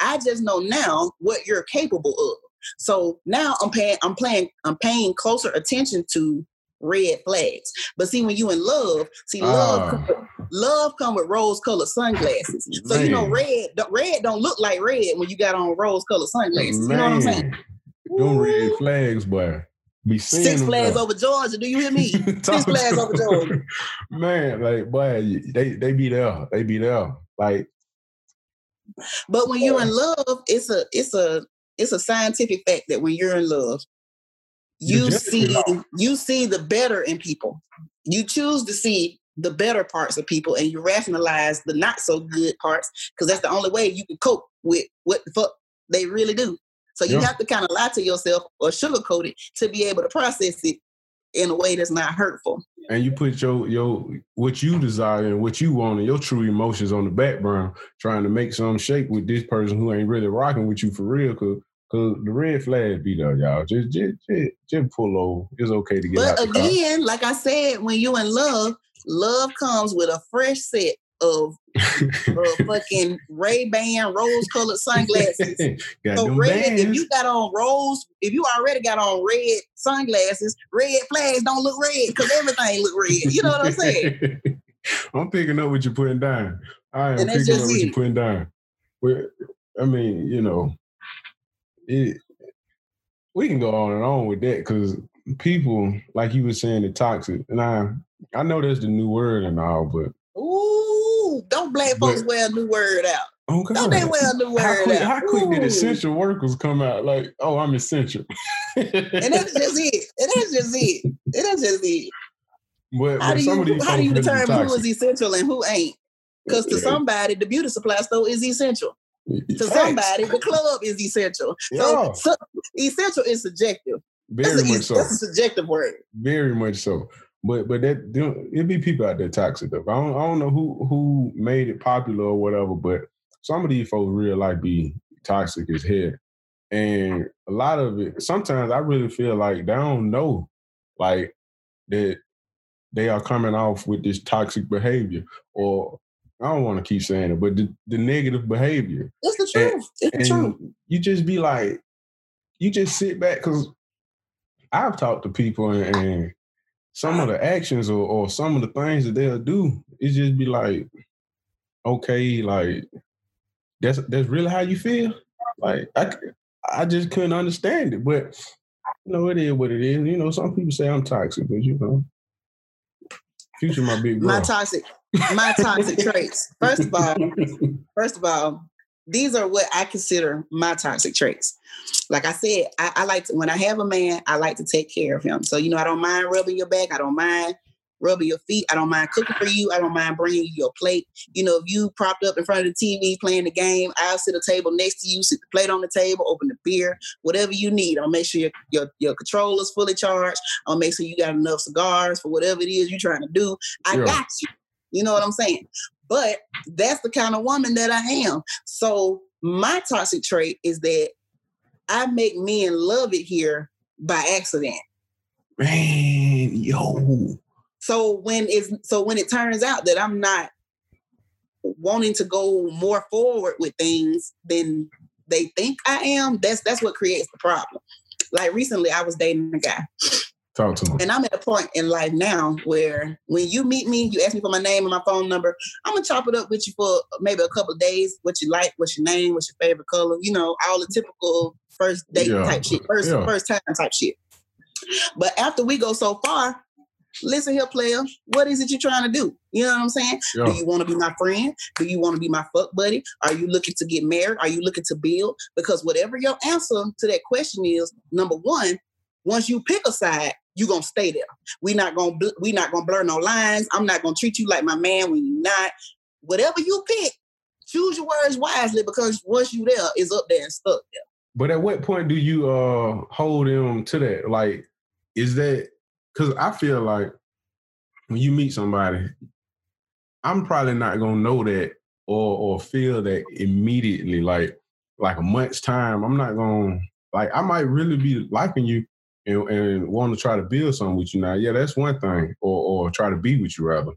I just know now what you're capable of. So now I'm paying, I'm playing, I'm paying closer attention to red flags. But see, when you in love, see love, uh, come, love come with rose-colored sunglasses. So man. You know, red, red don't look like red when you got on rose-colored sunglasses. Man. You know what I'm saying? Them red flags, boy. Be Six Flags over Georgia. Do you hear me? Six Flags over Georgia. Man, like, boy, they, they be there. They be there. Like, but when boy. You're in love, it's a, it's a, it's a scientific fact that when you're in love, you see, you see the better in people. You choose to see the better parts of people, and you rationalize the not so good parts because that's the only way you can cope with what the fuck they really do. So you yeah. have to kind of lie to yourself or sugarcoat it to be able to process it in a way that's not hurtful. And you put your your what you desire and what you want and your true emotions on the background, trying to make some shape with this person who ain't really rocking with you for real. Cause, cause the red flag be there, y'all. Just, just, just, just pull over. It's okay to get but out. But again, the car. Like I said, when you in love, love comes with a fresh set of uh, fucking Ray-Ban rose-colored sunglasses. So red, bands. If you got on rose, if you already got on red sunglasses, red flags don't look red because everything look red. You know what I'm saying? I'm picking up what you're putting down. I am and picking up what it. You're putting down. We're, I mean, you know, it, we can go on and on with that because people, like you were saying, are toxic. And I, I know that's the new word and all, but ooh, don't black folks but, wear a new word out. Oh God. Don't they wear a new word how quick, out? How quick Ooh. Did essential workers come out? Like, oh, I'm essential. And that's just it. And that's just it. And that's just it. But, how, but do you, how do you determine who is essential and who ain't? Because to yeah. somebody, the beauty supply store is essential. It's to somebody, the club is essential. Yeah. So, so essential is subjective. Very that's much a, so. That's a subjective word. Very much so. But but that it be people out there toxic though. I don't I don't know who who made it popular or whatever, but some of these folks real life be toxic as hell. And a lot of it, sometimes I really feel like they don't know like that they are coming off with this toxic behavior. Or I don't want to keep saying it, but the, the negative behavior. It's the truth. And, it's the truth. You just be like, you just sit back because I've talked to people and, and some of the actions or, or some of the things that they'll do, it just be like, okay, like that's that's really how you feel. Like I, I just couldn't understand it, but you know it is what it is. You know, some people say I'm toxic, but you know, Future my big girl. My toxic, my toxic traits. First of all, first of all, these are what I consider my toxic traits. Like I said, I, I like to, when I have a man, I like to take care of him. So, you know, I don't mind rubbing your back. I don't mind rubbing your feet. I don't mind cooking for you. I don't mind bringing you your plate. You know, if you propped up in front of the T V playing the game, I'll sit at a table next to you, sit the plate on the table, open the beer, whatever you need. I'll make sure your, your, your controller's fully charged. I'll make sure you got enough cigars for whatever it is you're trying to do. I yeah. got you. You know what I'm saying? But that's the kind of woman that I am. So my toxic trait is that I make men love it here by accident. Man, yo. So when it's so when it turns out that I'm not wanting to go more forward with things than they think I am, that's that's what creates the problem. Like recently, I was dating a guy. Talk to him. And I'm at a point in life now where when you meet me, you ask me for my name and my phone number, I'm going to chop it up with you for maybe a couple of days, what you like, what's your name, what's your favorite color, you know, all the typical first date yeah. type shit, first, yeah. first time type shit. But after we go so far, listen here, player, what is it you're trying to do? You know what I'm saying? Yeah. Do you want to be my friend? Do you want to be my fuck buddy? Are you looking to get married? Are you looking to build? Because whatever your answer to that question is, number one, Once you pick a side, you're going to stay there. We're not going to we not gonna blur no lines. I'm not going to treat you like my man when you're not. Whatever you pick, choose your words wisely, because once you there, it's up there and stuck there. But at what point do you uh, hold them to that? Like, is that... Because I feel like when you meet somebody, I'm probably not going to know that or or feel that immediately. Like, like a month's time, I'm not going to... Like, I might really be liking you and, and want to try to build something with you now. Yeah, that's one thing. Or or try to be with you, rather.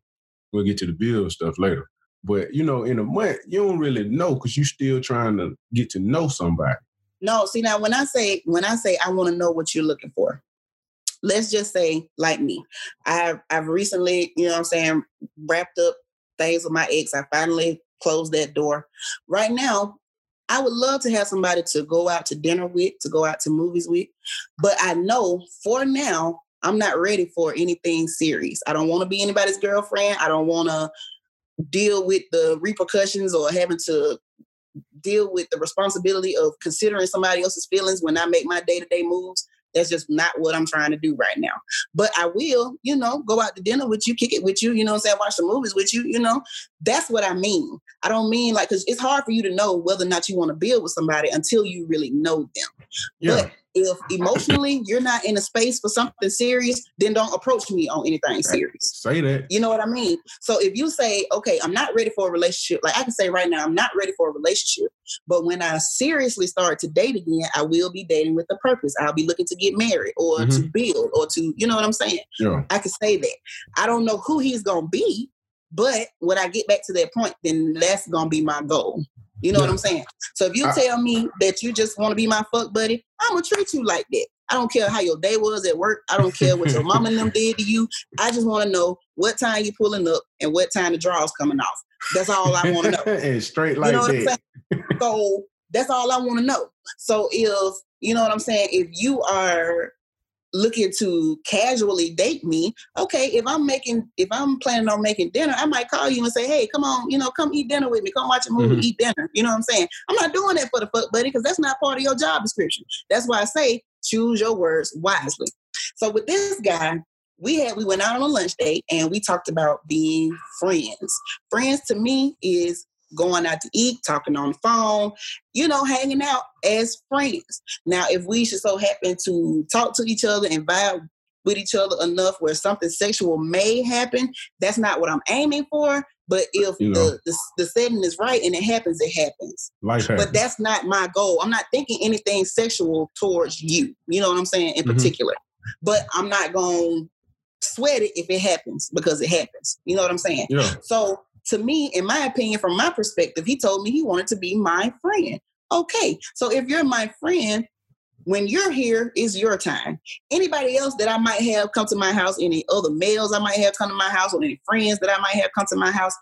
We'll get to the build stuff later. But, you know, in a month, you don't really know because you're still trying to get to know somebody. No, see, now, when I say, when I say I want to know what you're looking for, let's just say, like me, I've, I've recently, you know what I'm saying, wrapped up things with my ex. I finally closed that door. Right now, I would love to have somebody to go out to dinner with, to go out to movies with. But I know for now, I'm not ready for anything serious. I don't want to be anybody's girlfriend. I don't want to deal with the repercussions or having to deal with the responsibility of considering somebody else's feelings when I make my day-to-day moves. That's just not what I'm trying to do right now. But I will, you know, go out to dinner with you, kick it with you, you know what I'm saying, watch some movies with you, you know. That's what I mean. I don't mean like, because it's hard for you to know whether or not you want to build with somebody until you really know them. Yeah. But if emotionally you're not in a space for something serious, then don't approach me on anything serious. Say that. You know what I mean? So if you say, okay, I'm not ready for a relationship, like I can say right now, I'm not ready for a relationship, but when I seriously start to date again, I will be dating with a purpose. I'll be looking to get married or mm-hmm. to build or to, you know what I'm saying? Yeah. I can say that. I don't know who he's going to be, but when I get back to that point, then that's going to be my goal. You know yeah. what I'm saying? So if you I, tell me that you just want to be my fuck buddy, I'm going to treat you like that. I don't care how your day was at work. I don't care what your mama and them did to you. I just want to know what time you pulling up and what time the draw's coming off. That's all I want to know. And straight like you know that. What I'm so that's all I want to know. So if, you know what I'm saying, if you are looking to casually date me, okay, if I'm making, if I'm planning on making dinner, I might call you and say, hey, come on, you know, come eat dinner with me. Come watch a movie, mm-hmm. eat dinner. You know what I'm saying? I'm not doing that for the fuck, buddy, because that's not part of your job description. That's why I say choose your words wisely. So with this guy, we had, we went out on a lunch date and we talked about being friends. Friends to me is going out to eat, talking on the phone, you know, hanging out as friends. Now, if we should so happen to talk to each other and vibe with each other enough where something sexual may happen, that's not what I'm aiming for. But if you know, the, the the setting is right and it happens, it happens. Life happens. But that's not my goal. I'm not thinking anything sexual towards you. You know what I'm saying? In mm-hmm. particular. But I'm not going to sweat it if it happens because it happens. You know what I'm saying? Yeah. So, to me, in my opinion, from my perspective, he told me he wanted to be my friend. Okay, so if you're my friend, when you're here, it's your time. Anybody else that I might have come to my house, any other males I might have come to my house, or any friends that I might have come to my house,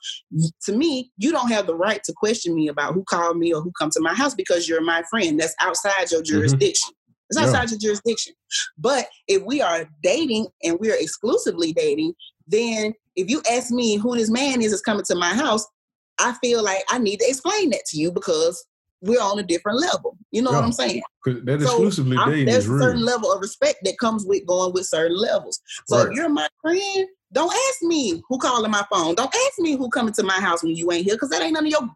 to me, you don't have the right to question me about who called me or who come to my house because you're my friend. That's outside your jurisdiction. Mm-hmm. It's outside yeah. your jurisdiction. But if we are dating and we are exclusively dating, then if you ask me who this man is that's coming to my house, I feel like I need to explain that to you because we're on a different level. You know yeah, what I'm saying? That exclusively so dating there's is a certain real. Level of respect that comes with going with certain levels. So right. if you're my friend, don't ask me who calling my phone. Don't ask me who coming to my house when you ain't here because that ain't none of your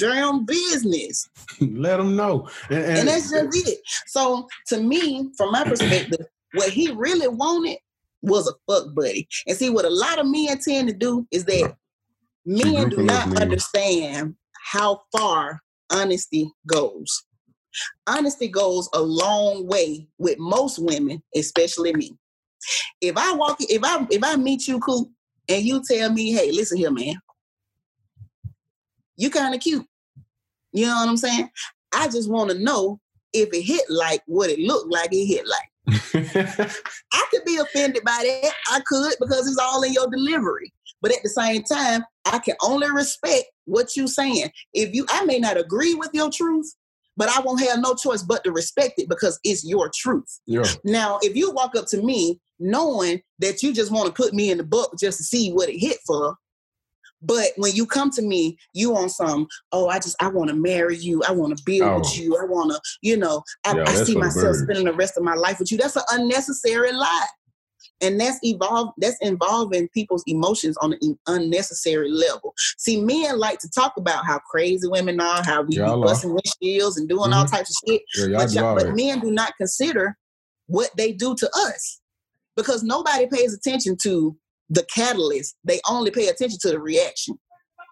goddamn business. Let them know. And, and, and that's just it. So to me, from my perspective, what he really wanted was a fuck buddy. And see, what a lot of men tend to do is that men do not understand how far honesty goes. Honesty goes a long way with most women, especially me. If I walk, if I if I meet you, Coop, and you tell me, hey, listen here, man, you kind of cute. You know what I'm saying? I just want to know if it hit like what it looked like it hit like. I could be offended by that. I could, because it's all in your delivery. But at the same time, I can only respect what you're saying. If you, I may not agree with your truth, but I won't have no choice but to respect it because it's your truth. Yeah. Now, if you walk up to me knowing that you just want to put me in the book just to see what it hit for, But when you come to me, you on some, oh, I just, I want to marry you. I want to be oh. with you. I want to, you know, I, Yo, I see myself birds. spending the rest of my life with you. That's an unnecessary lie. And that's evolve. That's involving people's emotions on an unnecessary level. See, men like to talk about how crazy women are, how we y'all be busting windshields and doing mm-hmm. all types of shit. Yeah, but, y'all, but men do not consider what they do to us, because nobody pays attention to the catalyst. They only pay attention to the reaction.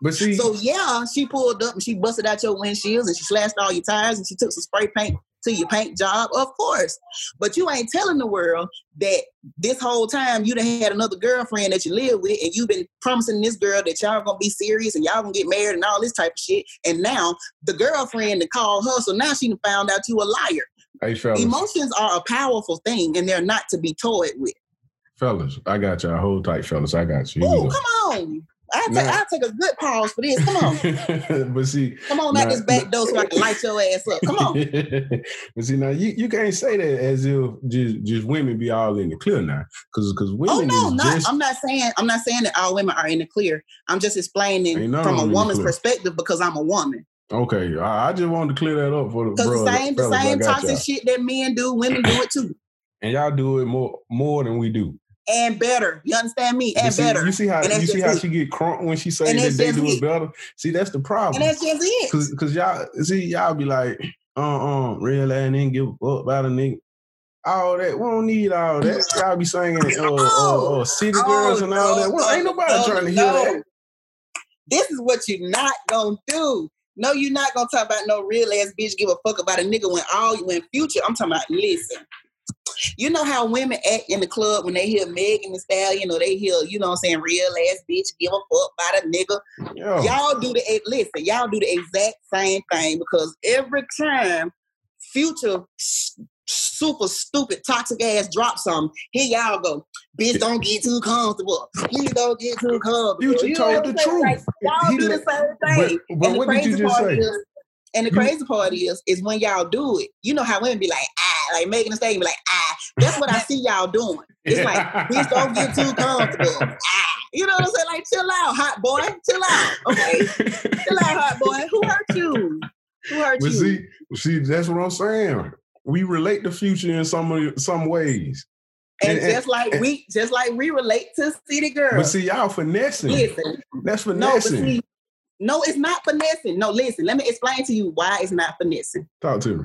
But see, so yeah, she pulled up and she busted out your windshields and she slashed all your tires and she took some spray paint to your paint job, of course. But you ain't telling the world that this whole time you done had another girlfriend that you live with, and you've been promising this girl that y'all gonna be serious and y'all gonna get married and all this type of shit. And now the girlfriend that called her, so now she done found out you a liar. Hey, fellas. Emotions are a powerful thing, and they're not to be toyed with. Fellas, I got y'all. Hold tight, fellas. I got you. Oh, come on. I'll, now, take, I'll take a good pause for this. Come on. But see, come on out this back door so I can light your ass up. Come on. But see, now, you, you can't say that as if just, just women be all in the clear now. Because women oh, no, is not, just... I'm not saying I'm not saying that all women are in the clear. I'm just explaining no from a woman's perspective because I'm a woman. Okay. I, I just wanted to clear that up for the Because the same, the same toxic y'all. shit that men do, women do it too. And y'all do it more more than we do. And better. You understand me? And you see, better. You see how you see how it. she get crunk when she says that they do it, it better? See, that's the problem. And that's just it. Because because y'all, see, y'all be like, uh-uh, real ass nigga, give a fuck about a nigga. All that. We don't need all that. Y'all be singing uh, oh, uh, uh, city oh, girls and all no, that. Well, no, ain't nobody no, trying to hear no. that. This is what you're not going to do. No, you're not going to talk about no real ass bitch give a fuck about a nigga when all you in future. I'm talking about, listen. You know how women act in the club when they hear Meg the Stallion, or they hear, you know what I'm saying, real ass bitch, give a fuck about a nigga. Yo. Y'all do the, listen, y'all do the exact same thing, because every time Future super stupid toxic ass drop something, here y'all go, bitch, don't get too comfortable. Please don't get too comfortable. Future you told the truth. Like, y'all he do the same thing. But, but and what did you just say? Is, And the crazy part is, is when y'all do it, you know how women be like, ah, like making a statement, like, ah, that's what I see y'all doing. It's like, please don't get too comfortable. Ah. You know what I'm saying? Like, chill out, hot boy. Chill out. Okay. Chill out, hot boy. Who hurt you? Who hurt but you? See, see, that's what I'm saying. We relate to Future in some some ways. And, and just like and, we just like we relate to city girls. But see, y'all finessing. Listen, that's finessing. No, but see, No, it's not finessing. No, listen, let me explain to you why it's not finessing. Talk to me.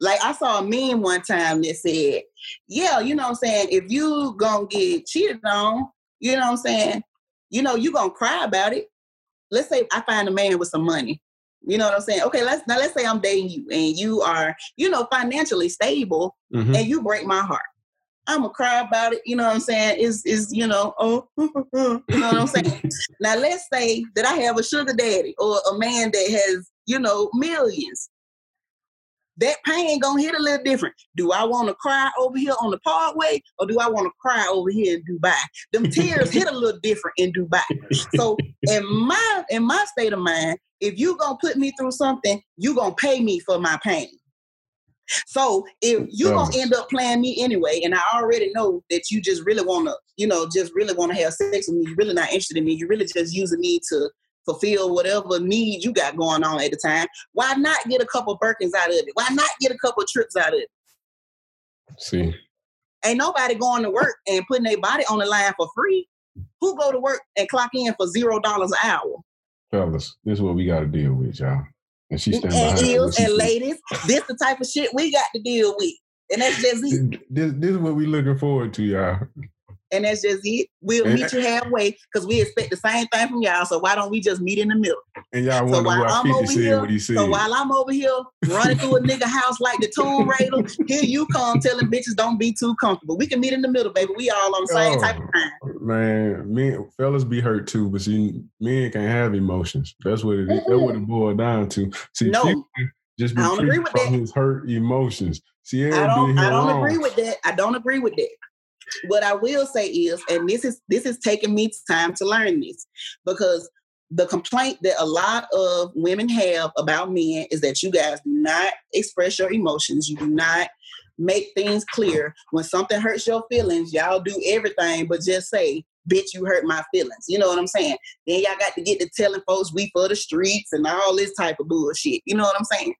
Like, I saw a meme one time that said, yeah, you know what I'm saying, if you gonna get cheated on, you know what I'm saying, you know, you gonna cry about it. Let's say I find a man with some money. You know what I'm saying? Okay, let's now let's say I'm dating you and you are, you know, financially stable mm-hmm. and you break my heart. I'm gonna cry about it, you know what I'm saying? Is is you know, oh, you know what I'm saying? Now let's say that I have a sugar daddy or a man that has, you know, millions. That pain gonna hit a little different. Do I want to cry over here on the Parkway, or do I want to cry over here in Dubai? Them tears hit a little different in Dubai. So in my in my state of mind, if you gonna put me through something, you gonna pay me for my pain. So if you're going to end up playing me anyway, and I already know that you just really want to, you know, just really want to have sex with me, you're really not interested in me, you're really just using me to fulfill whatever need you got going on at the time, why not get a couple Birkins out of it? Why not get a couple trips out of it? See. Ain't nobody going to work and putting their body on the line for free. Who go to work and clock in for zero dollars an hour? Fellas, this is what we got to deal with, y'all. And she stands behind and ills and ladies, this the type of shit we got to deal with. And that's just it. This, this is what we looking forward to, y'all. And that's just it. We'll and meet I, you halfway, because we expect the same thing from y'all. So why don't we just meet in the middle? And y'all wonder so why fifty said here, what he said. So while I'm over here running through a nigga house like the Tomb Raider, here you come telling bitches don't be too comfortable. We can meet in the middle, baby. We all on the same oh, type of time. Man, men, fellas be hurt too, but see, men can't have emotions. That's what it is. Mm-hmm. That's what it boiled down to. See, no, just be I don't agree with that. His hurt emotions. See, I don't. I don't wrong. agree with that. I don't agree with that. What I will say is, and this is this is taking me time to learn this, because the complaint that a lot of women have about men is that you guys do not express your emotions. You do not make things clear. When something hurts your feelings, y'all do everything but just say, bitch, you hurt my feelings. You know what I'm saying? Then y'all got to get to telling folks we for the streets and all this type of bullshit. You know what I'm saying?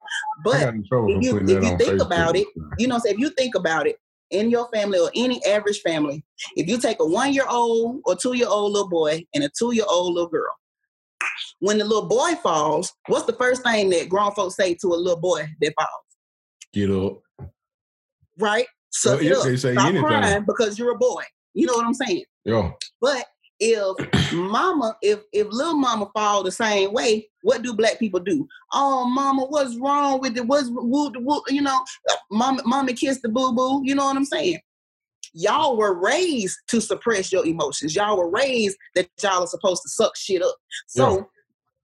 But if you, if you think about it, you know, if you think about it, in your family or any average family, if you take a one-year-old or two-year-old little boy and a two-year-old little girl, when the little boy falls, what's the first thing that grown folks say to a little boy that falls? Get up. Right? So well, if they say stop anything. Crying because you're a boy. You know what I'm saying? Yeah. But if mama, if if little mama fall the same way, what do black people do? Oh, mama, what's wrong with it? What's whoop whoop? You know, mama, mama kissed the boo boo. You know what I'm saying? Y'all were raised to suppress your emotions. Y'all were raised that y'all are supposed to suck shit up. So yeah.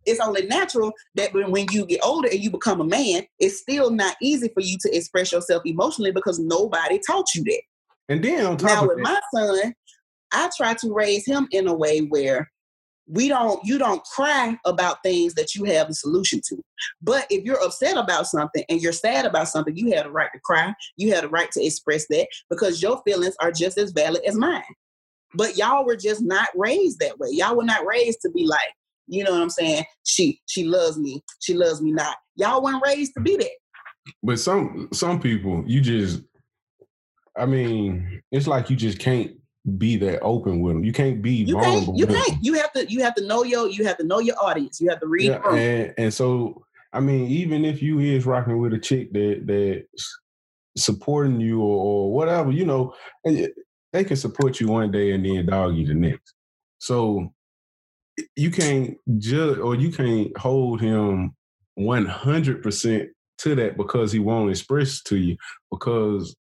It's only natural that when you get older and you become a man, it's still not easy for you to express yourself emotionally because nobody taught you that. And then on top now, of with that, my son, I try to raise him in a way where we don't, you don't cry about things that you have a solution to. But if you're upset about something and you're sad about something, you have the right to cry. You have the right to express that because your feelings are just as valid as mine. But y'all were just not raised that way. Y'all were not raised to be like, you know what I'm saying? She, she loves me. She loves me not. Y'all weren't raised to be that. But some, some people, you just, I mean, it's like you just can't be that open with them. You can't be you vulnerable. Can't, you with can't. Them. You have to. You have to know your. You have to know your audience. You have to read. Yeah, and, and so, I mean, even if you is rocking with a chick that that's supporting you or, or whatever, you know, they can support you one day and then dog you the next. So you can't judge or you can't hold him one hundred percent to that because he won't express to you because.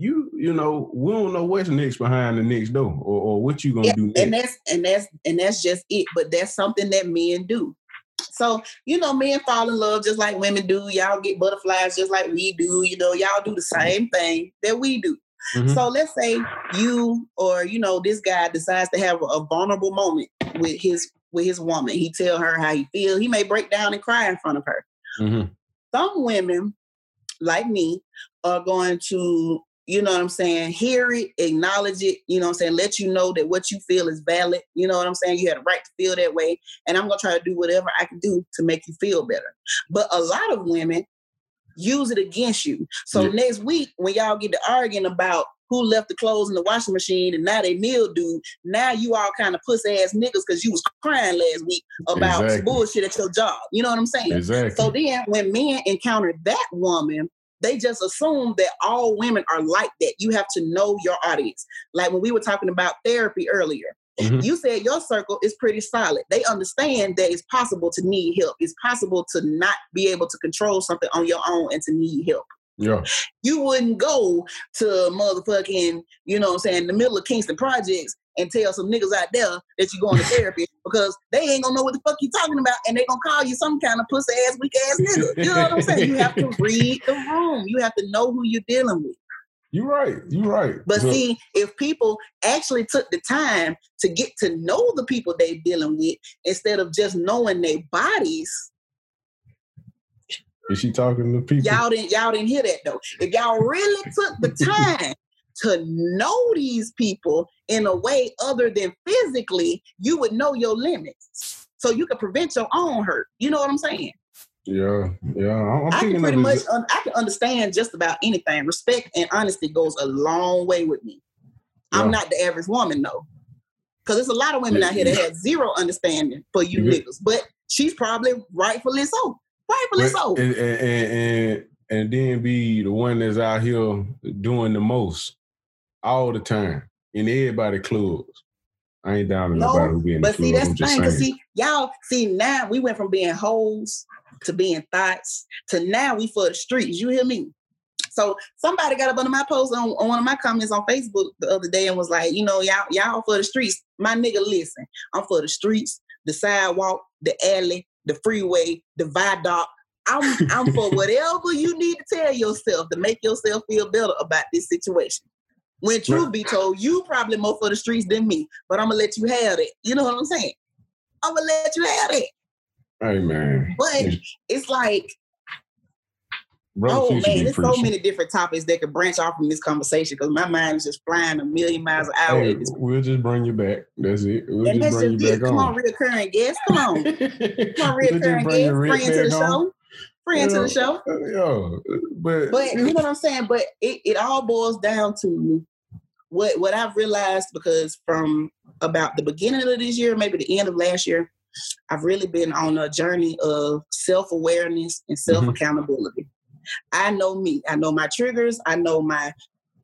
You you know, we don't know what's next behind the next door or, or what you gonna yeah, do next. And that's and that's and that's just it. But that's something that men do. So, you know, men fall in love just like women do. Y'all get butterflies just like we do, you know, y'all do the same thing that we do. Mm-hmm. So let's say you or you know, this guy decides to have a, a vulnerable moment with his with his woman. He tell her how he feels, he may break down and cry in front of her. Mm-hmm. Some women, like me, are going to you know what I'm saying? Hear it, acknowledge it, you know what I'm saying? Let you know that what you feel is valid. You know what I'm saying? You had a right to feel that way. And I'm going to try to do whatever I can do to make you feel better. But a lot of women use it against you. So yeah. Next week, when y'all get to arguing about who left the clothes in the washing machine and now they mildew, now you all kind of puss-ass niggas because you was crying last week about exactly. bullshit at your job. You know what I'm saying? Exactly. So then when men encounter that woman, they just assume that all women are like that. You have to know your audience. Like when we were talking about therapy earlier, mm-hmm. you said your circle is pretty solid. They understand that it's possible to need help. It's possible to not be able to control something on your own and to need help. Yeah. You wouldn't go to motherfucking, you know what I'm saying, the middle of Kingston Projects and tell some niggas out there that you're going to therapy because they ain't going to know what the fuck you're talking about and they're going to call you some kind of pussy-ass, weak-ass nigga. You know what I'm saying? You have to read the room. You have to know who you're dealing with. You're right. You're right. But yeah. See, if people actually took the time to get to know the people they're dealing with instead of just knowing their bodies... Is she talking to people? Y'all didn't, y'all didn't hear that, though. If y'all really took the time to know these people in a way other than physically, you would know your limits. So you could prevent your own hurt. You know what I'm saying? Yeah, yeah. I'm, I'm I can pretty much, un- I can understand just about anything. Respect and honesty goes a long way with me. Yeah. I'm not the average woman, though. Because there's a lot of women out here that have zero understanding for you mm-hmm. niggas. But she's probably rightfully so. Right, so. and, and, and, and then be the one that's out here doing the most all the time in everybody's clubs. I ain't down with no, nobody who be in the club. But see, that's I'm the thing. Cause see, y'all, see, now we went from being hoes to being thoughts to now we for the streets. You hear me? So somebody got up under my post on, on one of my comments on Facebook the other day and was like, you know, y'all, y'all for the streets. My nigga, listen, I'm for the streets, the sidewalk, the alley, the freeway, the ViDoc. I'm, I'm for whatever you need to tell yourself to make yourself feel better about this situation. When truth be told, you probably more for the streets than me, but I'm going to let you have it. You know what I'm saying? I'm going to let you have it. Amen. But it's like, Oh man, there's so many different topics that could branch off from this conversation because my mind is just flying a million miles an hour. Hey, we'll just bring you back. That's it. We'll and just bring you back. Come on, on reoccurring guests. Come on, come on, reoccurring guests. Bring it to the show. Friend to the show. Yo, but, but you know what I'm saying? But it, it all boils down to what, what I've realized, because from about the beginning of this year, maybe the end of last year, I've really been on a journey of self-awareness and self-accountability. Mm-hmm. I know me. I know my triggers. I know my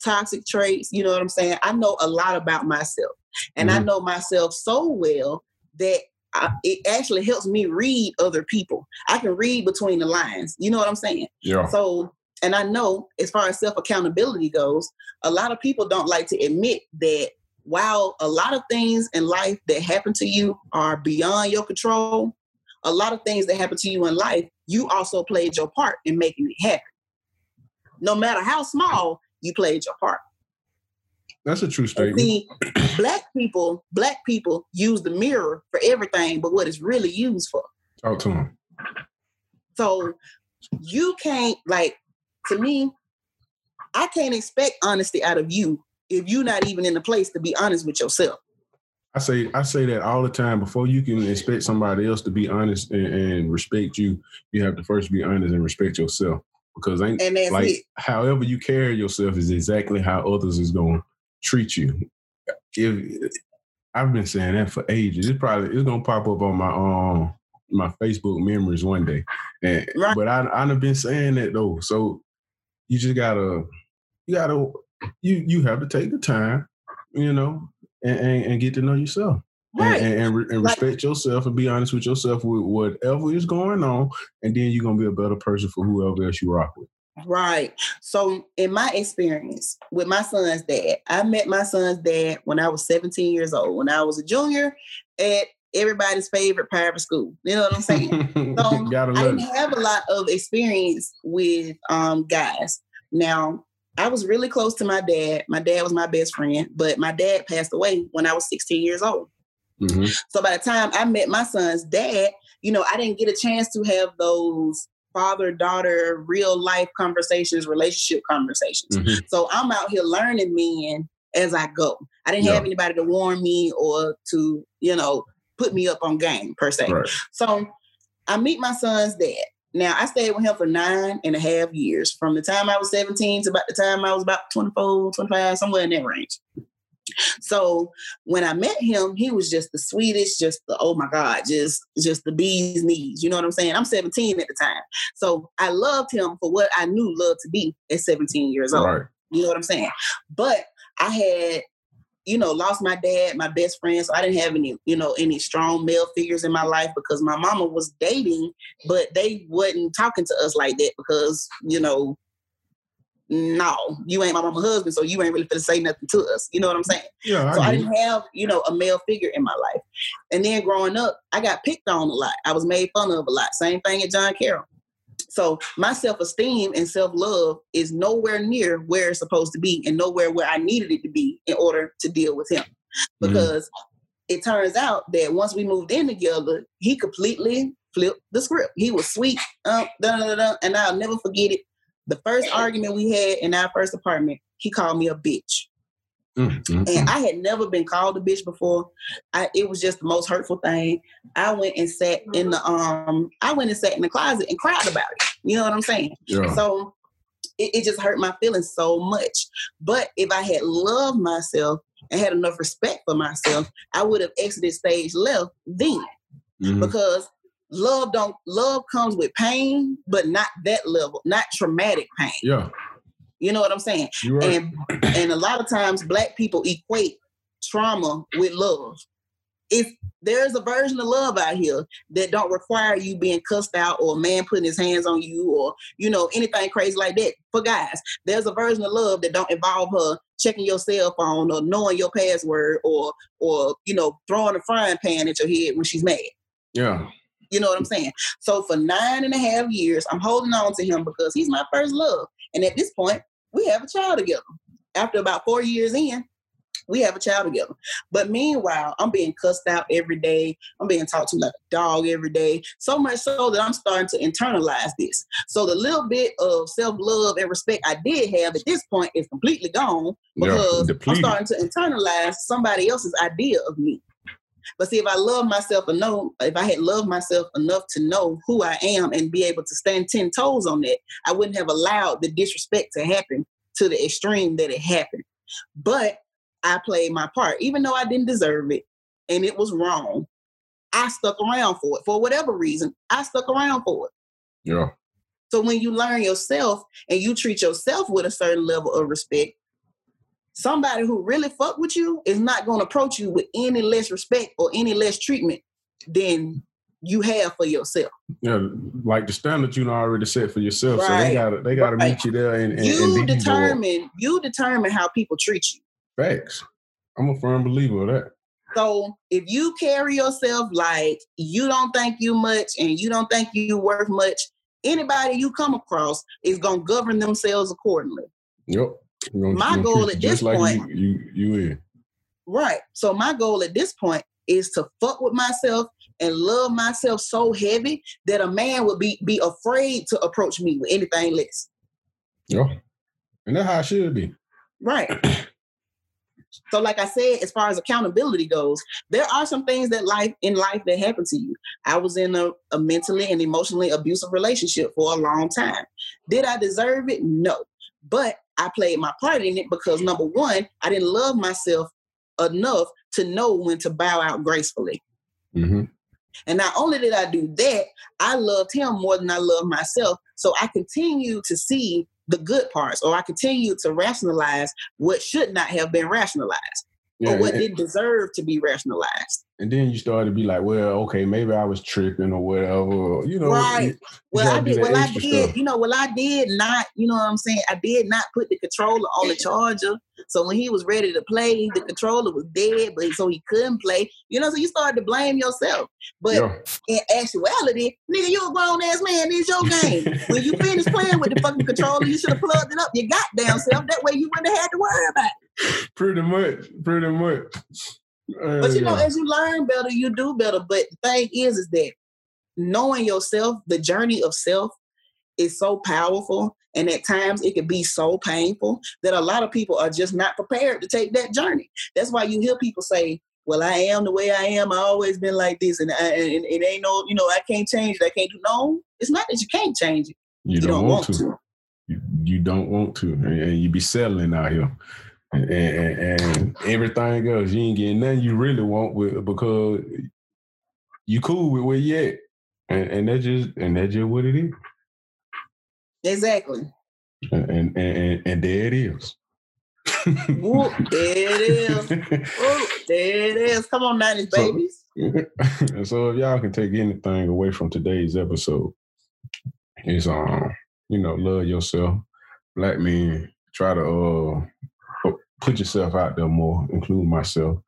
toxic traits. You know what I'm saying? I know a lot about myself. And mm-hmm. I know myself so well that I, it actually helps me read other people. I can read between the lines. You know what I'm saying? Yeah. So, and I know as far as self-accountability goes, a lot of people don't like to admit that while a lot of things in life that happen to you are beyond your control, a lot of things that happen to you in life, you also played your part in making it happen. No matter how small, you played your part. That's a true statement. See, black people, black people use the mirror for everything, but what it's really used for. Talk to them. So you can't, like, to me, I can't expect honesty out of you if you're not even in the place to be honest with yourself. I say I say that all the time. Before you can expect somebody else to be honest and, and respect you, you have to first be honest and respect yourself. Because ain't, and that's like, it. However you carry yourself is exactly how others is going treat you. If I've been saying that for ages. It's probably it's gonna pop up on my um my Facebook memories one day. And, right. But I I've been saying that though. So you just gotta you gotta you you have to take the time, you know, and and, and get to know yourself. Right. And, and, and, and respect like, yourself and be honest with yourself with whatever is going on, and then you're gonna be a better person for whoever else you rock with. Right. So in my experience with my son's dad, I met my son's dad when I was seventeen years old, when I was a junior at everybody's favorite private school. You know what I'm saying? So I didn't have a lot of experience with um, guys. Now, I was really close to my dad. My dad was my best friend, but my dad passed away when I was sixteen years old. Mm-hmm. So by the time I met my son's dad, you know, I didn't get a chance to have those father-daughter, real-life conversations, relationship conversations. Mm-hmm. So I'm out here learning men as I go. I didn't yeah. have anybody to warn me or to, you know, put me up on game, per se. Right. So I meet my son's dad. Now, I stayed with him for nine and a half years, from the time I was seventeen to about the time I was about twenty-four, twenty-five, somewhere in that range. So when I met him, he was just the sweetest, just the, oh my God, just, just the bee's knees. You know what I'm saying? I'm seventeen at the time. So I loved him for what I knew love to be at seventeen years old. Right. You know what I'm saying? But I had, you know, lost my dad, my best friend. So I didn't have any, you know, any strong male figures in my life because my mama was dating, but they wasn't talking to us like that because, you know, no, you ain't my mama's husband, so you ain't really finna say nothing to us. You know what I'm saying? Yeah, I so do. I didn't have, you know, a male figure in my life. And then growing up, I got picked on a lot. I was made fun of a lot. Same thing at John Carroll. So my self-esteem and self-love is nowhere near where it's supposed to be and nowhere where I needed it to be in order to deal with him. Because mm-hmm. it turns out that once we moved in together, he completely flipped the script. He was sweet, um, dun, dun, dun, dun, and I'll never forget it. The first argument we had in our first apartment, he called me a bitch. Mm-hmm. And I had never been called a bitch before. I, it was just the most hurtful thing. I went and sat in the um, I went and sat in the closet and cried about it. You know what I'm saying? Yeah. So it, it just hurt my feelings so much. But if I had loved myself and had enough respect for myself, I would have exited stage left then. Mm-hmm. Because Love don't love comes with pain, but not that level, not traumatic pain. Yeah, you know what I'm saying. You're right. And and a lot of times, black people equate trauma with love. If there's a version of love out here that don't require you being cussed out or a man putting his hands on you or you know anything crazy like that, for guys, there's a version of love that don't involve her checking your cell phone or knowing your password or or you know throwing a frying pan at your head when she's mad. Yeah. You know what I'm saying? So for nine and a half years, I'm holding on to him because he's my first love. And at this point, we have a child together. After about four years in, We have a child together. But meanwhile, I'm being cussed out every day. I'm being talked to like a dog every day. So much so that I'm starting to internalize this. So the little bit of self-love and respect I did have at this point is completely gone because yeah, I'm starting to internalize somebody else's idea of me. But see, if I love myself and know, if I had loved myself enough to know who I am and be able to stand ten toes on that, I wouldn't have allowed the disrespect to happen to the extreme that it happened. But I played my part, even though I didn't deserve it and it was wrong. I stuck around for it. For whatever reason, I stuck around for it. Yeah. So when you learn yourself and you treat yourself with a certain level of respect, somebody who really fuck with you is not going to approach you with any less respect or any less treatment than you have for yourself. Yeah, like the standard you already set for yourself. Right. So they gotta they gotta right. meet you there and, and you and determine you determine how people treat you. Facts. I'm a firm believer of that. So if you carry yourself like you don't think you much and you don't think you worth much, anybody you come across is gonna govern themselves accordingly. Yep. My goal at this like point, you, you, you right. So my goal at this point is to fuck with myself and love myself so heavy that a man would be be afraid to approach me with anything less. Yeah, and that's how it should be. Right. So, like I said, as far as accountability goes, there are some things that life in life that happen to you. I was in a, a mentally and emotionally abusive relationship for a long time. Did I deserve it? No, but I played my part in it because, number one, I didn't love myself enough to know when to bow out gracefully. Mm-hmm. And not only did I do that, I loved him more than I loved myself. So I continue to see the good parts, or I continue to rationalize what should not have been rationalized, yeah, or what and, didn't deserve to be rationalized. And then you started to be like, well, okay, maybe I was tripping or whatever, you know. Right. You, well, you I did, well, I did, stuff. you know, well, I did not, you know what I'm saying? I did not put the controller on the charger. So when he was ready to play, the controller was dead, but so he couldn't play, you know, so you started to blame yourself. But yeah. in actuality, nigga, you a grown-ass man. It's your game. When you finish playing with the fucking controller, you should have plugged it up your goddamn self. That way you wouldn't have had to worry about it. Pretty much, pretty much. Uh, but you know, yeah. as you learn better, you do better. But the thing is, is that knowing yourself, the journey of self is so powerful. And at times it can be so painful that a lot of people are just not prepared to take that journey. That's why you hear people say, well, I am the way I am. I've always been like this. And, I, and it ain't no, you know, I can't change it. I can't do no. It's not that you can't change it. You, you don't, don't want to. to. You, you don't want to. And you be settling out here. And, and, and everything else, you ain't getting nothing you really want with because you cool with where you at, and, and that's just and that's just what it is. Exactly. And and and, and there it is. Ooh, there it is. Ooh, there it is. Come on, nineties babies. So, so if y'all can take anything away from today's episode, is um you know love yourself, black men, try to uh. put yourself out there more, including myself,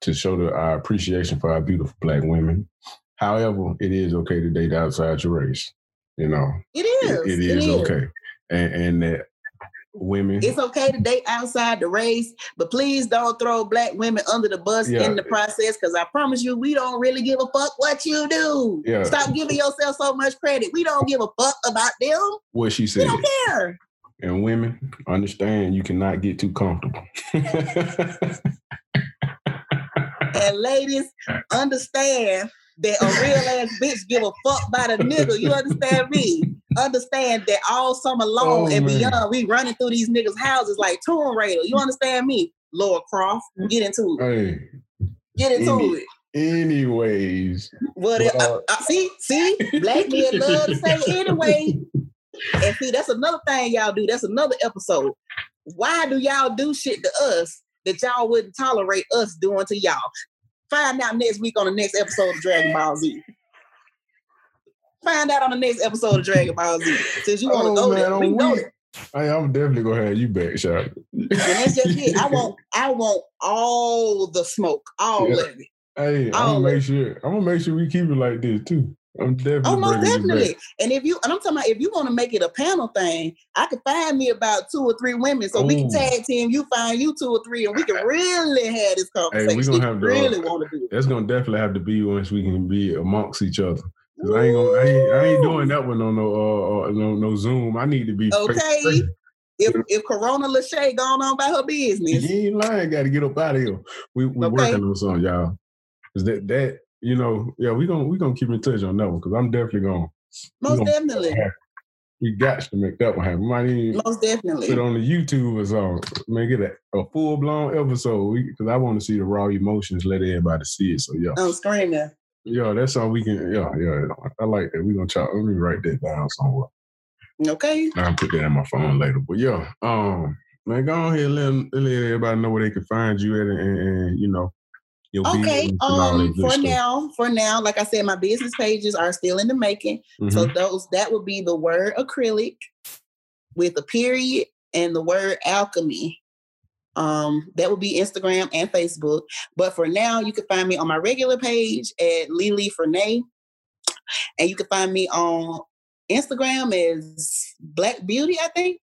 to show the, our appreciation for our beautiful black women. However, it is okay to date outside your race. You know, it is. It, it, is, it is okay, and, and that women. It's okay to date outside the race, but please don't throw black women under the bus yeah. in the process. Because I promise you, we don't really give a fuck what you do. Yeah. Stop giving yourself so much credit. We don't give a fuck about them. What she said. We don't care. And women, understand you cannot get too comfortable. And ladies, understand that a real-ass bitch give a fuck by the nigga. You understand me? Understand that all summer long oh, and beyond, man. We running through these niggas' houses like Tomb Raider. You understand me? Laura Croft, get into it. Hey, get into any, it. Anyways. Well, but, uh, I, I, see? See? Black men love to say anyway. And see, that's another thing y'all do. That's another episode. Why do y'all do shit to us that y'all wouldn't tolerate us doing to y'all? Find out next week on the next episode of Dragon Ball Z. Find out on the next episode of Dragon Ball Z. Since you want to oh, go man, there, we know it. I, I'm definitely going to have you back, Charlotte. And that's just it. I want, I want all the smoke, all yeah. of it. Hey, all I'm going to make sure we keep it like this, too. I'm definitely. Oh, most definitely. And if you, and I'm talking about, if you want to make it a panel thing, I could find me about two or three women, so Ooh. we can tag team. You find you two or three, and we can really have this conversation. Hey, we gonna have to, really want to do. That's gonna definitely have to be once we can be amongst each other. Cause I ain't gonna, I ain't, I ain't doing that one on no, uh, no, no Zoom. I need to be okay. Face face. If if Corona Lachey going on by her business, you ain't lying. Got to get up out of here. We we okay. working on something, y'all. Is that that? You know, yeah, we're gonna we gonna keep in touch on that one because I'm definitely gonna most gonna, definitely. We got to make that one happen. We might even most definitely put it on the YouTube or something. Man, get a, a full blown episode because I want to see the raw emotions. Let everybody see it. So yeah, I'm screaming. Yeah, that's all we can. Yeah, yeah, I like that. We gonna try. Let me write that down somewhere. Okay. I'll put that in my phone later. But yeah, um, man, go on here and let, them, let everybody know where they can find you at, and, and, and you know. Okay, um, for now, for now, like I said, my business pages are still in the making. Mm-hmm. So those, that would be the word acrylic with a period and the word alchemy. Um, that would be Instagram and Facebook. But for now, you can find me on my regular page at Lily Frenay. And you can find me on Instagram as Black Beauty, I think.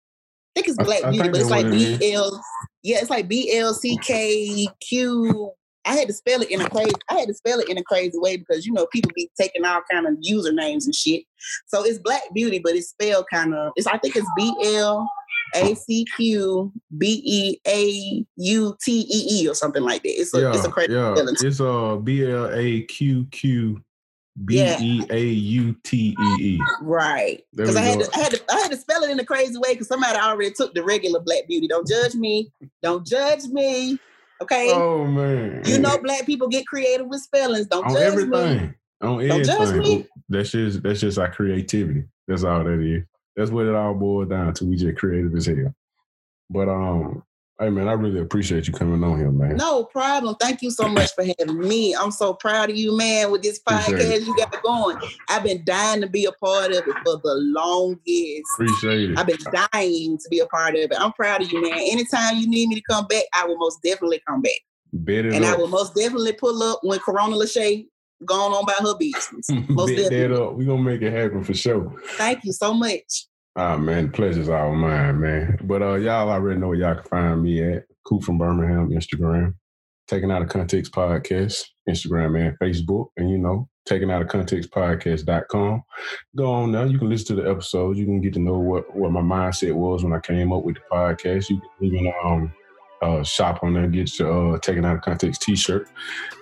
I think it's Black I, Beauty, I but it's like B L. Yeah, it's like B L C K Q. I had to spell it in a crazy. I had to spell it in a crazy way because you know people be taking all kind of usernames and shit. So it's Black Beauty, but it's spelled kind of. It's I think it's B L A C Q B E A U T E E or something like that. It's a yeah, it's a crazy yeah. spelling. It's a B L A Q Q B E A U T E E. Right. Because I had to I had to I had to spell it in a crazy way because somebody already took the regular Black Beauty. Don't judge me. Don't judge me. Okay. Oh man. You know Black people get creative with spellings. Don't on judge everything. Me. On everything. Don't judge me. That's just that's just our creativity. That's all that is. That's what it all boils down to. We just creative as hell. But um, hey man, I really appreciate you coming on here, man. No problem. Thank you so much for having me. I'm so proud of you, man, with this podcast you got going. I've been dying to be a part of it for the longest. Appreciate it. I've been dying to be a part of it. I'm proud of you, man. Anytime you need me to come back, I will most definitely come back. Bet it and up. I will most definitely pull up when Corona Lachey gone on by her business. Most Bet definitely. That up. We're going to make it happen for sure. Thank you so much. Ah, man, the pleasure's all mine, man. But uh, y'all already know where y'all can find me at. Coop from Birmingham, Instagram. Taken Out of Context Podcast, Instagram and Facebook. And, you know, Taken Out of Context Podcast dot com. Go on now. You can listen to the episodes. You can get to know what, what my mindset was when I came up with the podcast. You can even um, uh, shop on there and get your uh, Taken Out of Context t-shirt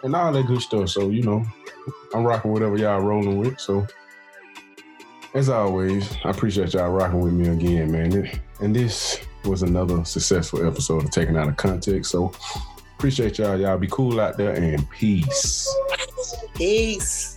and all that good stuff. So, you know, I'm rocking whatever y'all rolling with. So, as always, I appreciate y'all rocking with me again, man. And this was another successful episode of Taken Out of Context. So appreciate y'all. Y'all be cool out there and peace. Peace.